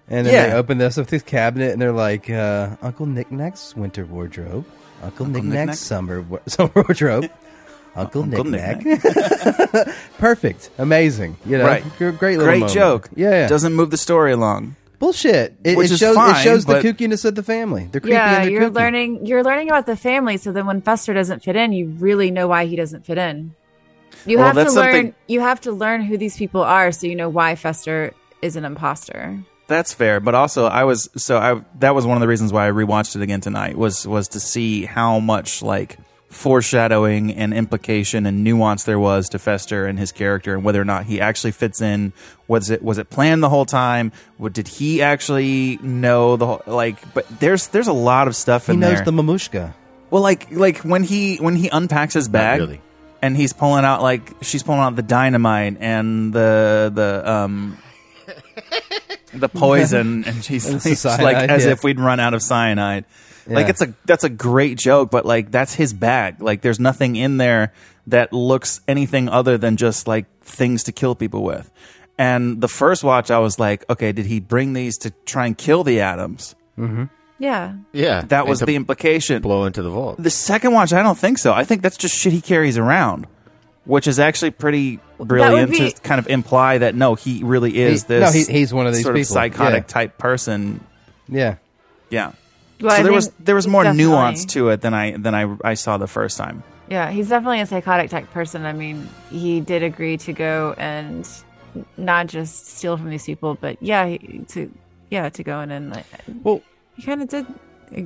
and then they open this up this cabinet, and they're like, Uncle Knickknack's winter wardrobe, Uncle Knickknack's summer wardrobe, Uncle Knickknack. Perfect, amazing, right? Great little moment. Joke. Yeah, doesn't move the story along. Bullshit. It shows the kookiness of the family. They're creepy and they're kooky. You're learning about the family, so then when Fester doesn't fit in, you really know why he doesn't fit in. You have to learn who these people are so you know why Fester is an imposter. That's fair, but also that was one of the reasons why I rewatched it again tonight was to see how much like foreshadowing and implication and nuance there was to Fester and his character and whether or not he actually fits in. Was it planned the whole time? Did he actually know the whole, but there's a lot of stuff in there. He knows the mamushka. Well, like when he unpacks his bag really. And he's pulling out she's pulling out the dynamite and the poison and she's like as if we'd run out of cyanide. Yeah. That's a great joke, but that's his bag. There's nothing in there that looks anything other than just things to kill people with. And the first watch, I was like, okay, did he bring these to try and kill the Addams? Mm-hmm. Yeah, yeah, that was the implication. Blow into the vault. The second watch, I don't think so. I think that's just shit he carries around, which is actually pretty brilliant to kind of imply that no, he really is he's one of these sort of psychotic type person. Yeah, yeah. Well, so there was more nuance to it than I saw the first time. Yeah, he's definitely a psychotic type person. I mean, he did agree to go and not just steal from these people, but to go in and he kind of did.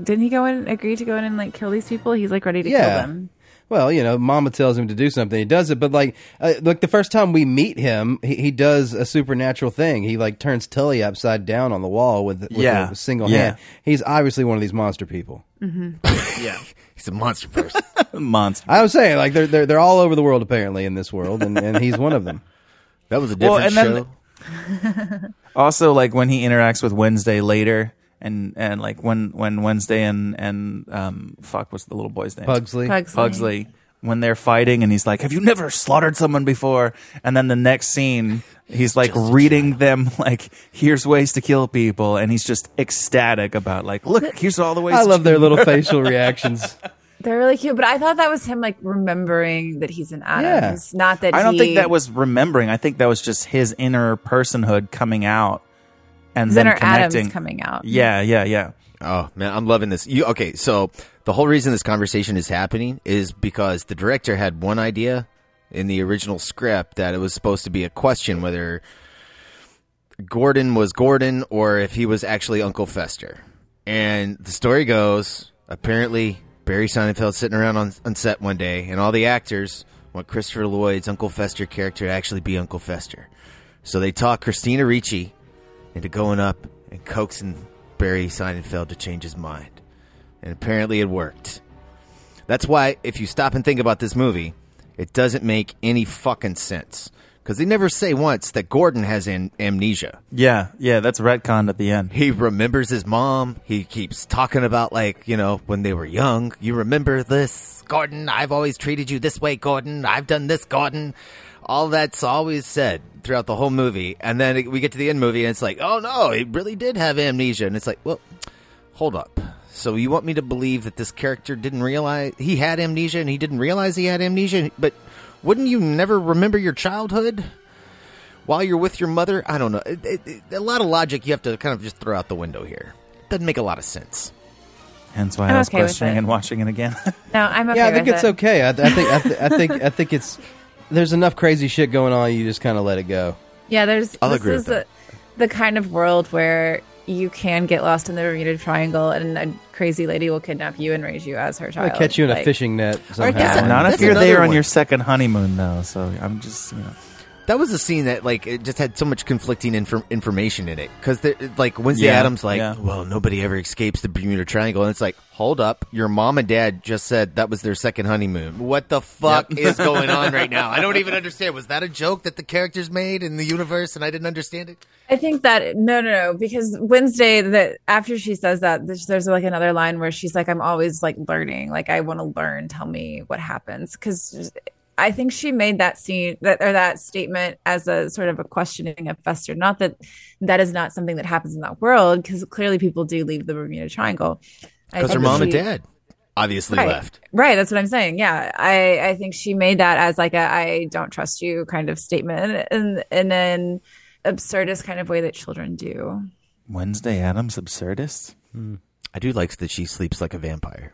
Didn't he agree to go in and kill these people? He's ready to kill them. Well, Mama tells him to do something. He does it, but the first time we meet him, he does a supernatural thing. He turns Tully upside down on the wall with a single hand. He's obviously one of these monster people. Mm-hmm. Yeah, he's a monster person. Monster. I was saying they're all over the world apparently in this world, and he's one of them. That was a different show. Also, when he interacts with Wednesday later. And when Wednesday and what's the little boy's name? Pugsley. When they're fighting and he's like, "Have you never slaughtered someone before?" And then the next scene, he's reading them "Here's ways to kill people," and he's just ecstatic about "Look, here's all the ways." I love their little facial reactions. They're really cute, but I thought that was him remembering that he's an Addams, not that. I don't think that was remembering. I think that was just his inner personhood coming out. And then our Addams coming out. Yeah. Oh, man, I'm loving this. So the whole reason this conversation is happening is because the director had one idea in the original script that it was supposed to be a question whether Gordon was Gordon or if he was actually Uncle Fester. And the story goes, apparently Barry Sonnenfeld sitting around on set one day, and all the actors want Christopher Lloyd's Uncle Fester character to actually be Uncle Fester. So they talk Christina Ricci into going up and coaxing Barry Sonnenfeld to change his mind. And apparently it worked. That's why, if you stop and think about this movie, it doesn't make any fucking sense. Because they never say once that Gordon has amnesia. Yeah, that's retconned at the end. He remembers his mom. He keeps talking about, when they were young. You remember this, Gordon? I've always treated you this way, Gordon. I've done this, Gordon. All that's always said throughout the whole movie. And then we get to the end movie, and it's like, oh, no, he really did have amnesia. And it's like, well, hold up. So you want me to believe that this character didn't realize he had amnesia and he didn't realize he had amnesia? But wouldn't you never remember your childhood while you're with your mother? I don't know. A lot of logic you have to kind of just throw out the window here. Doesn't make a lot of sense. Hence why I was questioning and watching it again. No, I'm okay. Yeah, I think it's okay. I think it's there's enough crazy shit going on. You just kind of let it go. Yeah, there's. I'll agree with that. The kind of world where you can get lost in the Bermuda Triangle, and a crazy lady will kidnap you and raise you as her child. I'll catch you in a fishing net. Not if you're there on your second honeymoon, though. So I'm just, you know. That was a scene that, like, it just had so much conflicting information in it. Because, like, Wednesday Addams, like, well, nobody ever escapes the Bermuda Triangle. And it's like, hold up. Your mom and dad just said that was their second honeymoon. What the fuck is going on right now? I don't even understand. Was that a joke that the characters made in the universe and I didn't understand it? I think that, no. Because Wednesday, after she says that, there's, like, another line where she's like, I'm always, like, learning. Like, I want to learn. Tell me what happens. Because I think she made that scene that statement as a sort of a questioning of Fester. Not that that is not something that happens in that world, because clearly people do leave the Bermuda Triangle. Because her mom and dad obviously left. Right. That's what I'm saying. Yeah. I think she made that as like a I don't trust you kind of statement in an absurdist kind of way that children do. Wednesday Addams absurdist? Hmm. I do like that she sleeps like a vampire.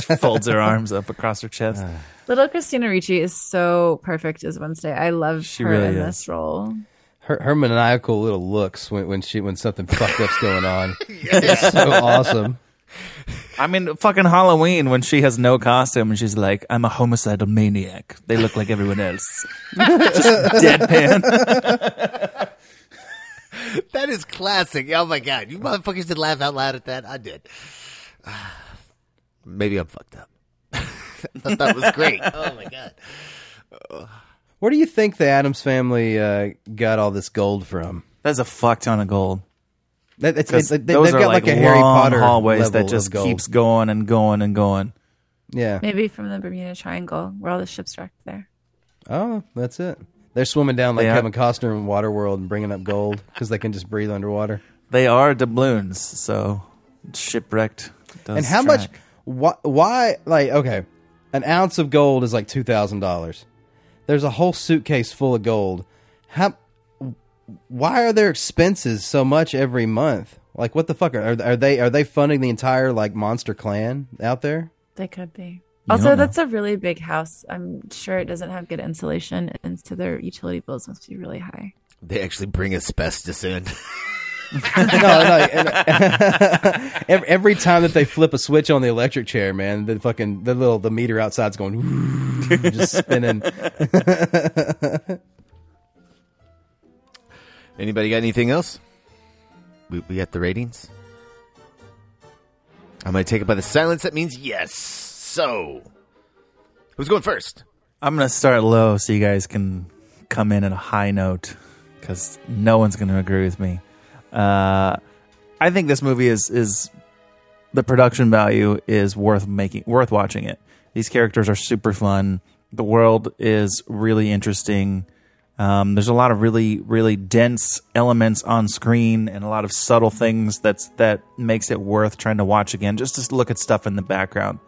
She folds her arms up across her chest. Little Christina Ricci is so perfect as Wednesday. I love her really in this role. Her maniacal little looks when something fucked up's going on. It's so awesome. I mean, fucking Halloween when she has no costume and she's like, I'm a homicidal maniac. They look like everyone else. Just deadpan. That is classic. Oh, my God. You motherfuckers did laugh out loud at that. I did. Maybe I'm fucked up. I thought that was great. Oh, my God. Oh. Where do you think the Addams Family got all this gold from? That's a fuck ton of gold. Those are got like a Harry Potter hallways that just keeps going and going and going. Yeah. Maybe from the Bermuda Triangle where all the ships wrecked there. Oh, that's it. They're swimming down like Kevin Costner in Waterworld and bringing up gold because they can just breathe underwater. They are doubloons, so shipwrecked. And how much? Why? Like, okay, an ounce of gold is like $2,000. There's a whole suitcase full of gold. Why are their expenses so much every month? Like, what the fuck are they funding the entire like monster clan out there? They could be. Also, that's a really big house. I'm sure it doesn't have good insulation, and so their utility bills must be really high. They actually bring asbestos in. Every time that they flip a switch on the electric chair, man, the meter outside's going just spinning. Anybody got anything else? We got the ratings. I'm going to take it by the silence. That means yes. So, who's going first? I'm going to start low so you guys can come in at a high note because no one's going to agree with me. I think this movie is the production value is worth watching it. These characters are super fun. The world is really interesting. There's a lot of really, really dense elements on screen and a lot of subtle things that makes it worth trying to watch again just to look at stuff in the background.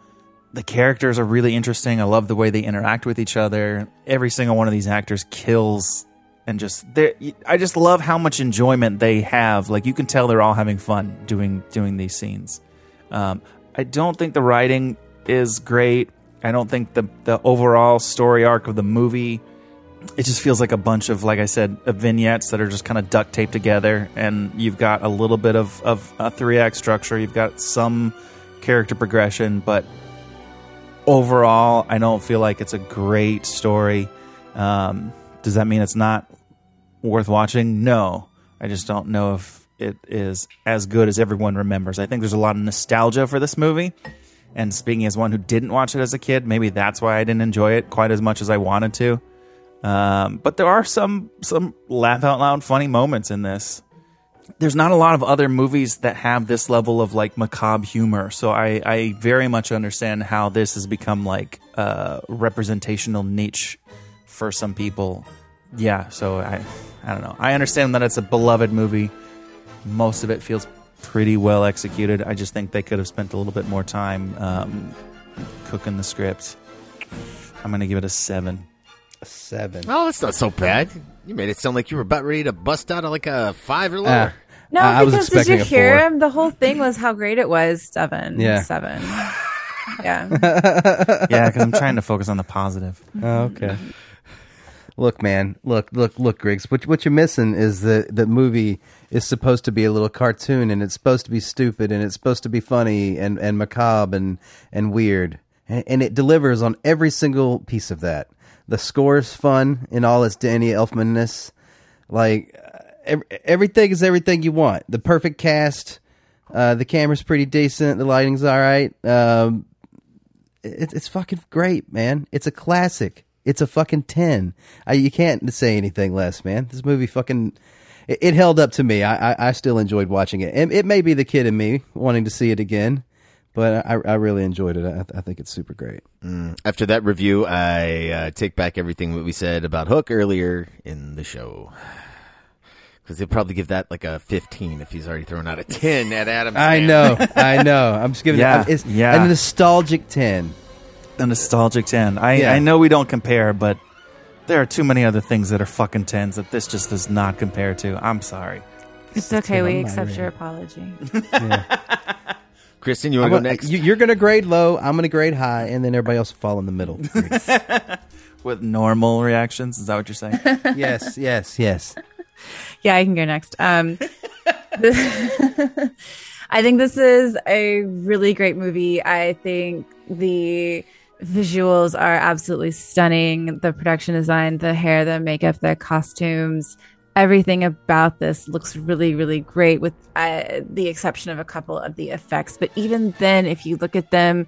The characters are really interesting. I love the way they interact with each other. Every single one of these actors kills, and I just love how much enjoyment they have. Like you can tell they're all having fun doing these scenes. I don't think the writing is great. I don't think the overall story arc of the movie. It just feels like a bunch of, like I said, vignettes that are just kind of duct taped together, and you've got a little bit of a 3-act structure. You've got some character progression, but overall, I don't feel like it's a great story. Does that mean it's not worth watching? No. I just don't know if it is as good as everyone remembers. I think there's a lot of nostalgia for this movie. And speaking as one who didn't watch it as a kid, maybe that's why I didn't enjoy it quite as much as I wanted to. But there are some laugh-out-loud funny moments in this. There's not a lot of other movies that have this level of like macabre humor, so I very much understand how this has become like a representational niche for some people. Yeah, so I don't know. I understand that it's a beloved movie. Most of it feels pretty well executed. I just think they could have spent a little bit more time cooking the script. I'm gonna give it a 7. A 7. Oh, that's not so bad. You made it sound like you were about ready to bust out of like a 5 or lower. No, because did you hear him? The whole thing was how great it was. Seven. Yeah. Yeah, because I'm trying to focus on the positive. Oh, okay. Look, man. Look, Griggs. What you're missing is that the movie is supposed to be a little cartoon, and it's supposed to be stupid, and it's supposed to be funny and macabre and weird. And it delivers on every single piece of that. The score is fun in all its Danny Elfman-ness. Like, everything is everything you want. The perfect cast. The camera's pretty decent. The lighting's all right. It's fucking great, man. It's a classic. It's a fucking 10. You can't say anything less, man. This movie fucking... It held up to me. I still enjoyed watching it. And it may be the kid in me wanting to see it again, but I really enjoyed it. I think it's super great. After that review, I take back everything that we said about Hook earlier in the show. Because he'll probably give that like a 15 if he's already thrown out a 10 at Addams. I know. I'm just giving a nostalgic 10. A nostalgic 10. I know we don't compare, but there are too many other things that are fucking 10s that this just does not compare to. I'm sorry. It's okay. We accept your apology. Yeah. Kristen, you want to go next? You're going to grade low, I'm going to grade high, and then everybody else will fall in the middle. With normal reactions? Is that what you're saying? Yes. Yeah, I can go next. I think this is a really great movie. I think the visuals are absolutely stunning. The production design, the hair, the makeup, the costumes, everything about this looks really, really great with the exception of a couple of the effects. But even then, if you look at them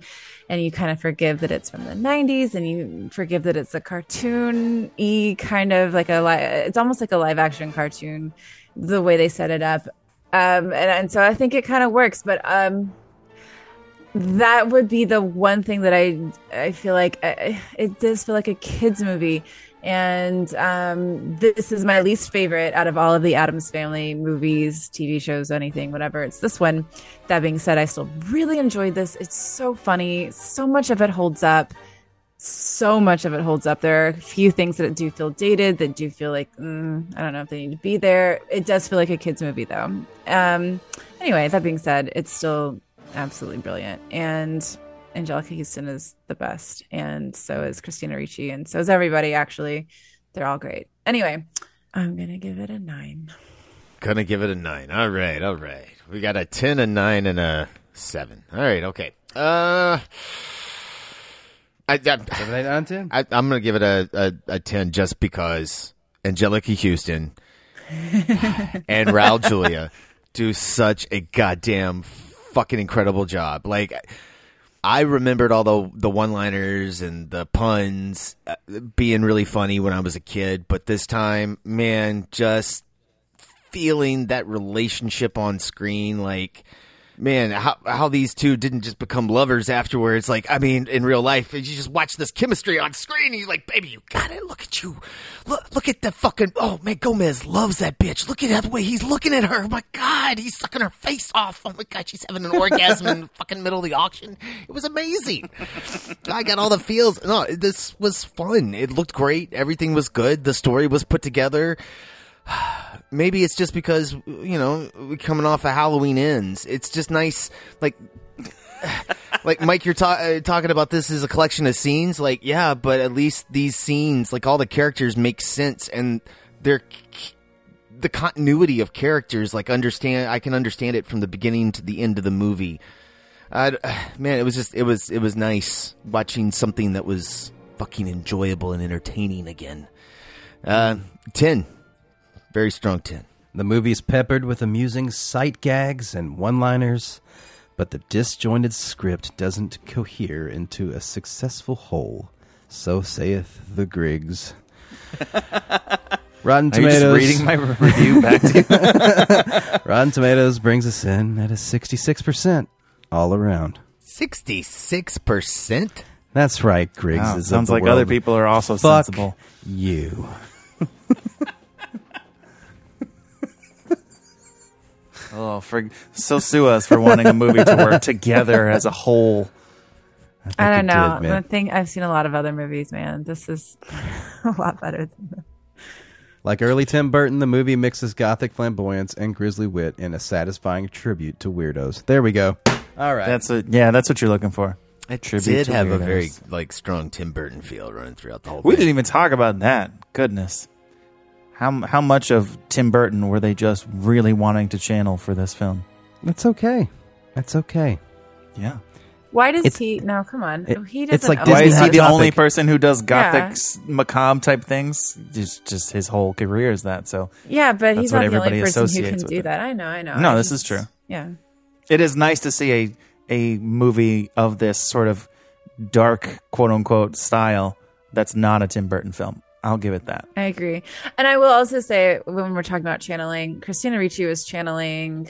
and you kind of forgive that it's from the 90s and you forgive that it's a cartoon-y kind of like it's almost like a live action cartoon, the way they set it up. And so I think it kind of works, but that would be the one thing that I feel like it does feel like a kid's movie. And this is my least favorite out of all of the Addams Family movies, TV shows, anything, whatever. It's this one. That being said, I still really enjoyed this. It's so funny. So much of it holds up. There are a few things that do feel dated, that do feel like, I don't know if they need to be there. It does feel like a kid's movie, though. Anyway, that being said, it's still... absolutely brilliant, and Anjelica Huston is the best, and so is Christina Ricci, and so is everybody. Actually, they're all great. Anyway, I'm gonna give it a 9. All right. We got a 10, a 9, and a 7. All right, okay. I'm gonna give it a 10 just because Anjelica Huston and Raul Julia do such a goddamn fucking incredible job. Like, I remembered all the one-liners and the puns being really funny when I was a kid, but this time, man, just feeling that relationship on screen, like, man, how these two didn't just become lovers afterwards. Like, I mean, in real life, you just watch this chemistry on screen, and you're like, baby, you got it. Look at you. Look at that fucking... Oh, man, Gomez loves that bitch. Look at the way he's looking at her. Oh, my God. He's sucking her face off. Oh, my God. She's having an orgasm in the fucking middle of the auction. It was amazing. I got all the feels. No, this was fun. It looked great. Everything was good. The story was put together. Maybe it's just because, you know, we're coming off of Halloween Ends. It's just nice, like, like Mike, you're talking about this as a collection of scenes. Like, yeah, but at least these scenes, like all the characters make sense, and the continuity of characters, like, I can understand it from the beginning to the end of the movie. Man, it was nice watching something that was fucking enjoyable and entertaining again. 10. Very strong 10. The movie's peppered with amusing sight gags and one-liners, but the disjointed script doesn't cohere into a successful whole. So saith the Griggs. Rotten Tomatoes. Are you just reading my review back to you? Rotten Tomatoes brings us in at a 66% all around. 66%? That's right, Griggs. Wow, sounds like world. Other people are also Fuck sensible. You. Oh, so sue us for wanting a movie to work together as a whole. I don't know. I think I've seen a lot of other movies, man. This is a lot better than that. Like early Tim Burton, the movie mixes gothic flamboyance and grisly wit in a satisfying tribute to weirdos. There we go. All right. That's what you're looking for. It did have a very strong Tim Burton feel running throughout the whole thing. We didn't even talk about that. Goodness. How much of Tim Burton were they just really wanting to channel for this film? That's okay. Yeah. Why does No, come on. He doesn't. It's like Disney. Why is he the only person who does gothic, macabre type things? Just his whole career is that. So yeah, but he's not the only person who can do that. I know. No, this is true. Yeah. It is nice to see a movie of this sort of dark, quote unquote, style that's not a Tim Burton film. I'll give it that. I agree. And I will also say, when we're talking about channeling, Christina Ricci was channeling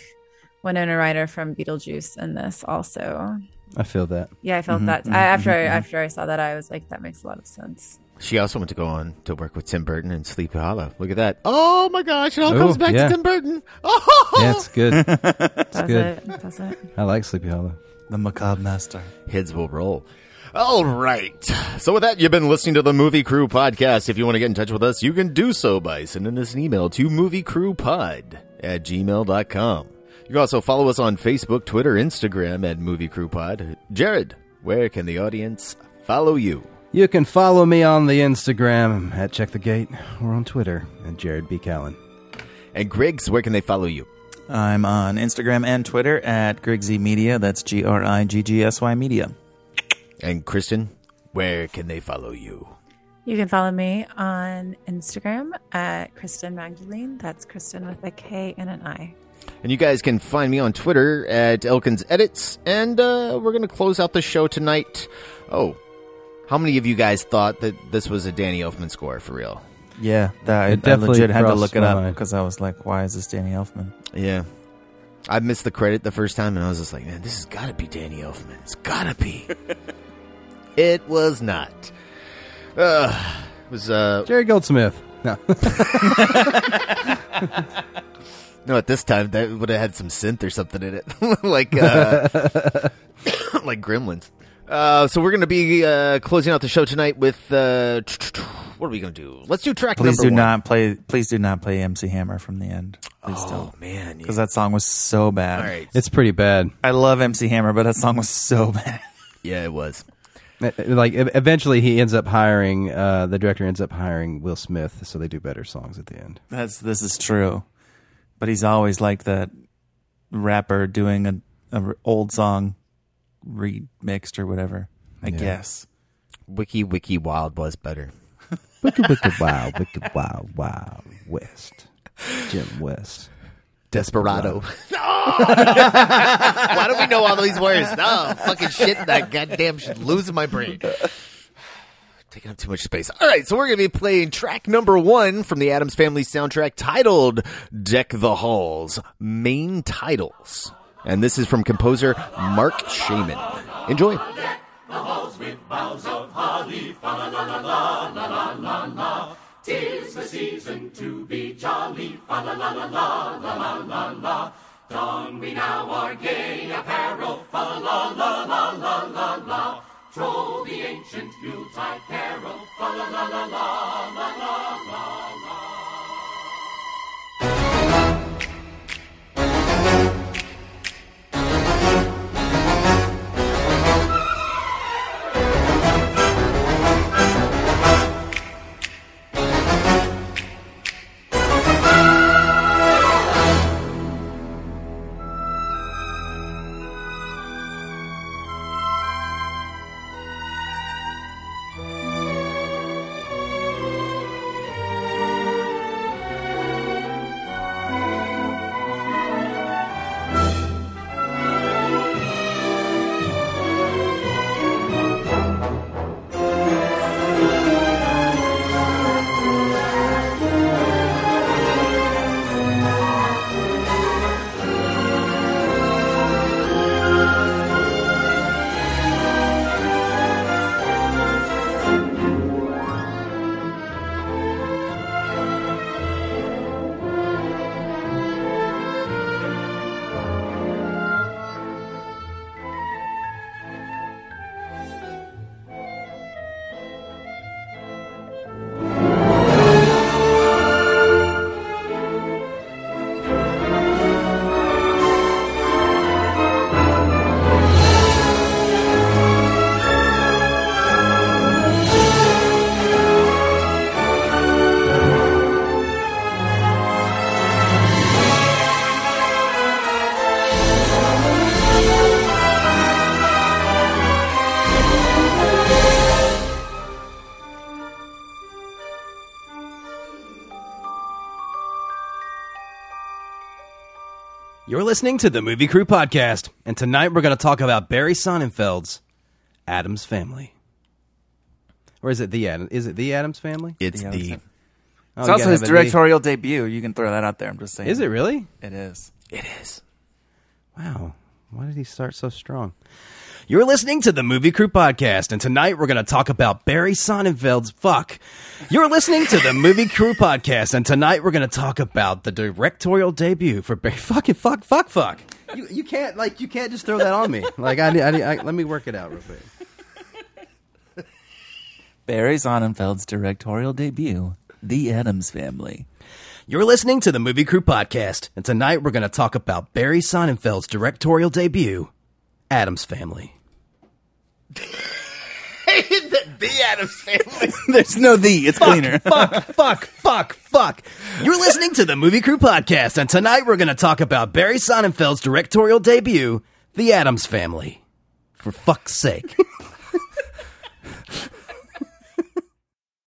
Winona Ryder from Beetlejuice in this also. I feel that. Yeah, I felt that. After I saw that, I was like, that makes a lot of sense. She also went to go on to work with Tim Burton and Sleepy Hollow. Look at that. Oh, my gosh. It all comes back to Tim Burton. Oh! Yeah, it's good. It's good. That's it. I like Sleepy Hollow. The macabre master. Heads will roll. All right. So with that, you've been listening to the Movie Crew Podcast. If you want to get in touch with us, you can do so by sending us an email to moviecrewpod@gmail.com. You can also follow us on Facebook, Twitter, Instagram at Movie Crew Pod. Jared, where can the audience follow you? You can follow me on the Instagram at Check the Gate or on Twitter at Jared B. Callen. And Griggs, where can they follow you? I'm on Instagram and Twitter at Griggsy Media. That's Griggsy Media. And Kristen, where can they follow you? You can follow me on Instagram at Kristen Magdalene. That's Kristen with a K and an I. And you guys can find me on Twitter at Elkins Edits. And we're going to close out the show tonight. Oh, how many of you guys thought that this was a Danny Elfman score for real? Yeah, I legit had to look it up because I was like, why is this Danny Elfman? Yeah. I missed the credit the first time and I was just like, man, this has got to be Danny Elfman. It's got to be. It was not. It was Jerry Goldsmith. No. No, at this time that would have had some synth or something in it, like Gremlins. So we're going to be closing out the show tonight with what are we going to do? Let's do track number one. Please do not play MC Hammer from the end. Oh man, because that song was so bad. All right. It's pretty bad. I love MC Hammer, but that song was so bad. Yeah, it was. Like eventually, he ends up hiring the director ends up hiring Will Smith, so they do better songs at the end. This is true, but he's always like that rapper doing an old song remixed or whatever. I guess. Wiki Wild was better. Wild West. Jim West. Desperado. Why do we know all these words? No, fucking shit. That goddamn shit. Losing my brain. Taking up too much space. All right, so we're going to be playing track number one from the Addams Family soundtrack titled Deck the Halls, Main Titles. And this is from composer Mark Shaman. Enjoy. Deck the halls with boughs of holly, fa la la la la la la. 'Tis the season to be jolly, fa la la la la la la la. Don we now our gay apparel, fa la la la la la la. Troll the ancient Yuletide carol, fa la la la la la la la la. You're listening to the Movie Crew Podcast, and tonight we're going to talk about Barry Sonnenfeld's Addams Family. Or is it The Addams Family? It's also his directorial debut. You can throw that out there. I'm just saying. Is it really? It is. Wow. Why did he start so strong? You're listening to the Movie Crew Podcast, and tonight we're going to talk about Barry Sonnenfeld's fuck. You're listening to the Movie Crew Podcast, and tonight we're going to talk about the directorial debut for Barry. Fuck. You can't just throw that on me. Like I let me work it out real quick. Barry Sonnenfeld's directorial debut, The Addams Family. You're listening to the Movie Crew Podcast, and tonight we're going to talk about Barry Sonnenfeld's directorial debut, Addams Family. The Addams Family. There's no the. It's cleaner. Fuck. You're listening to the Movie Crew Podcast, and tonight we're going to talk about Barry Sonnenfeld's directorial debut, The Addams Family. For fuck's sake.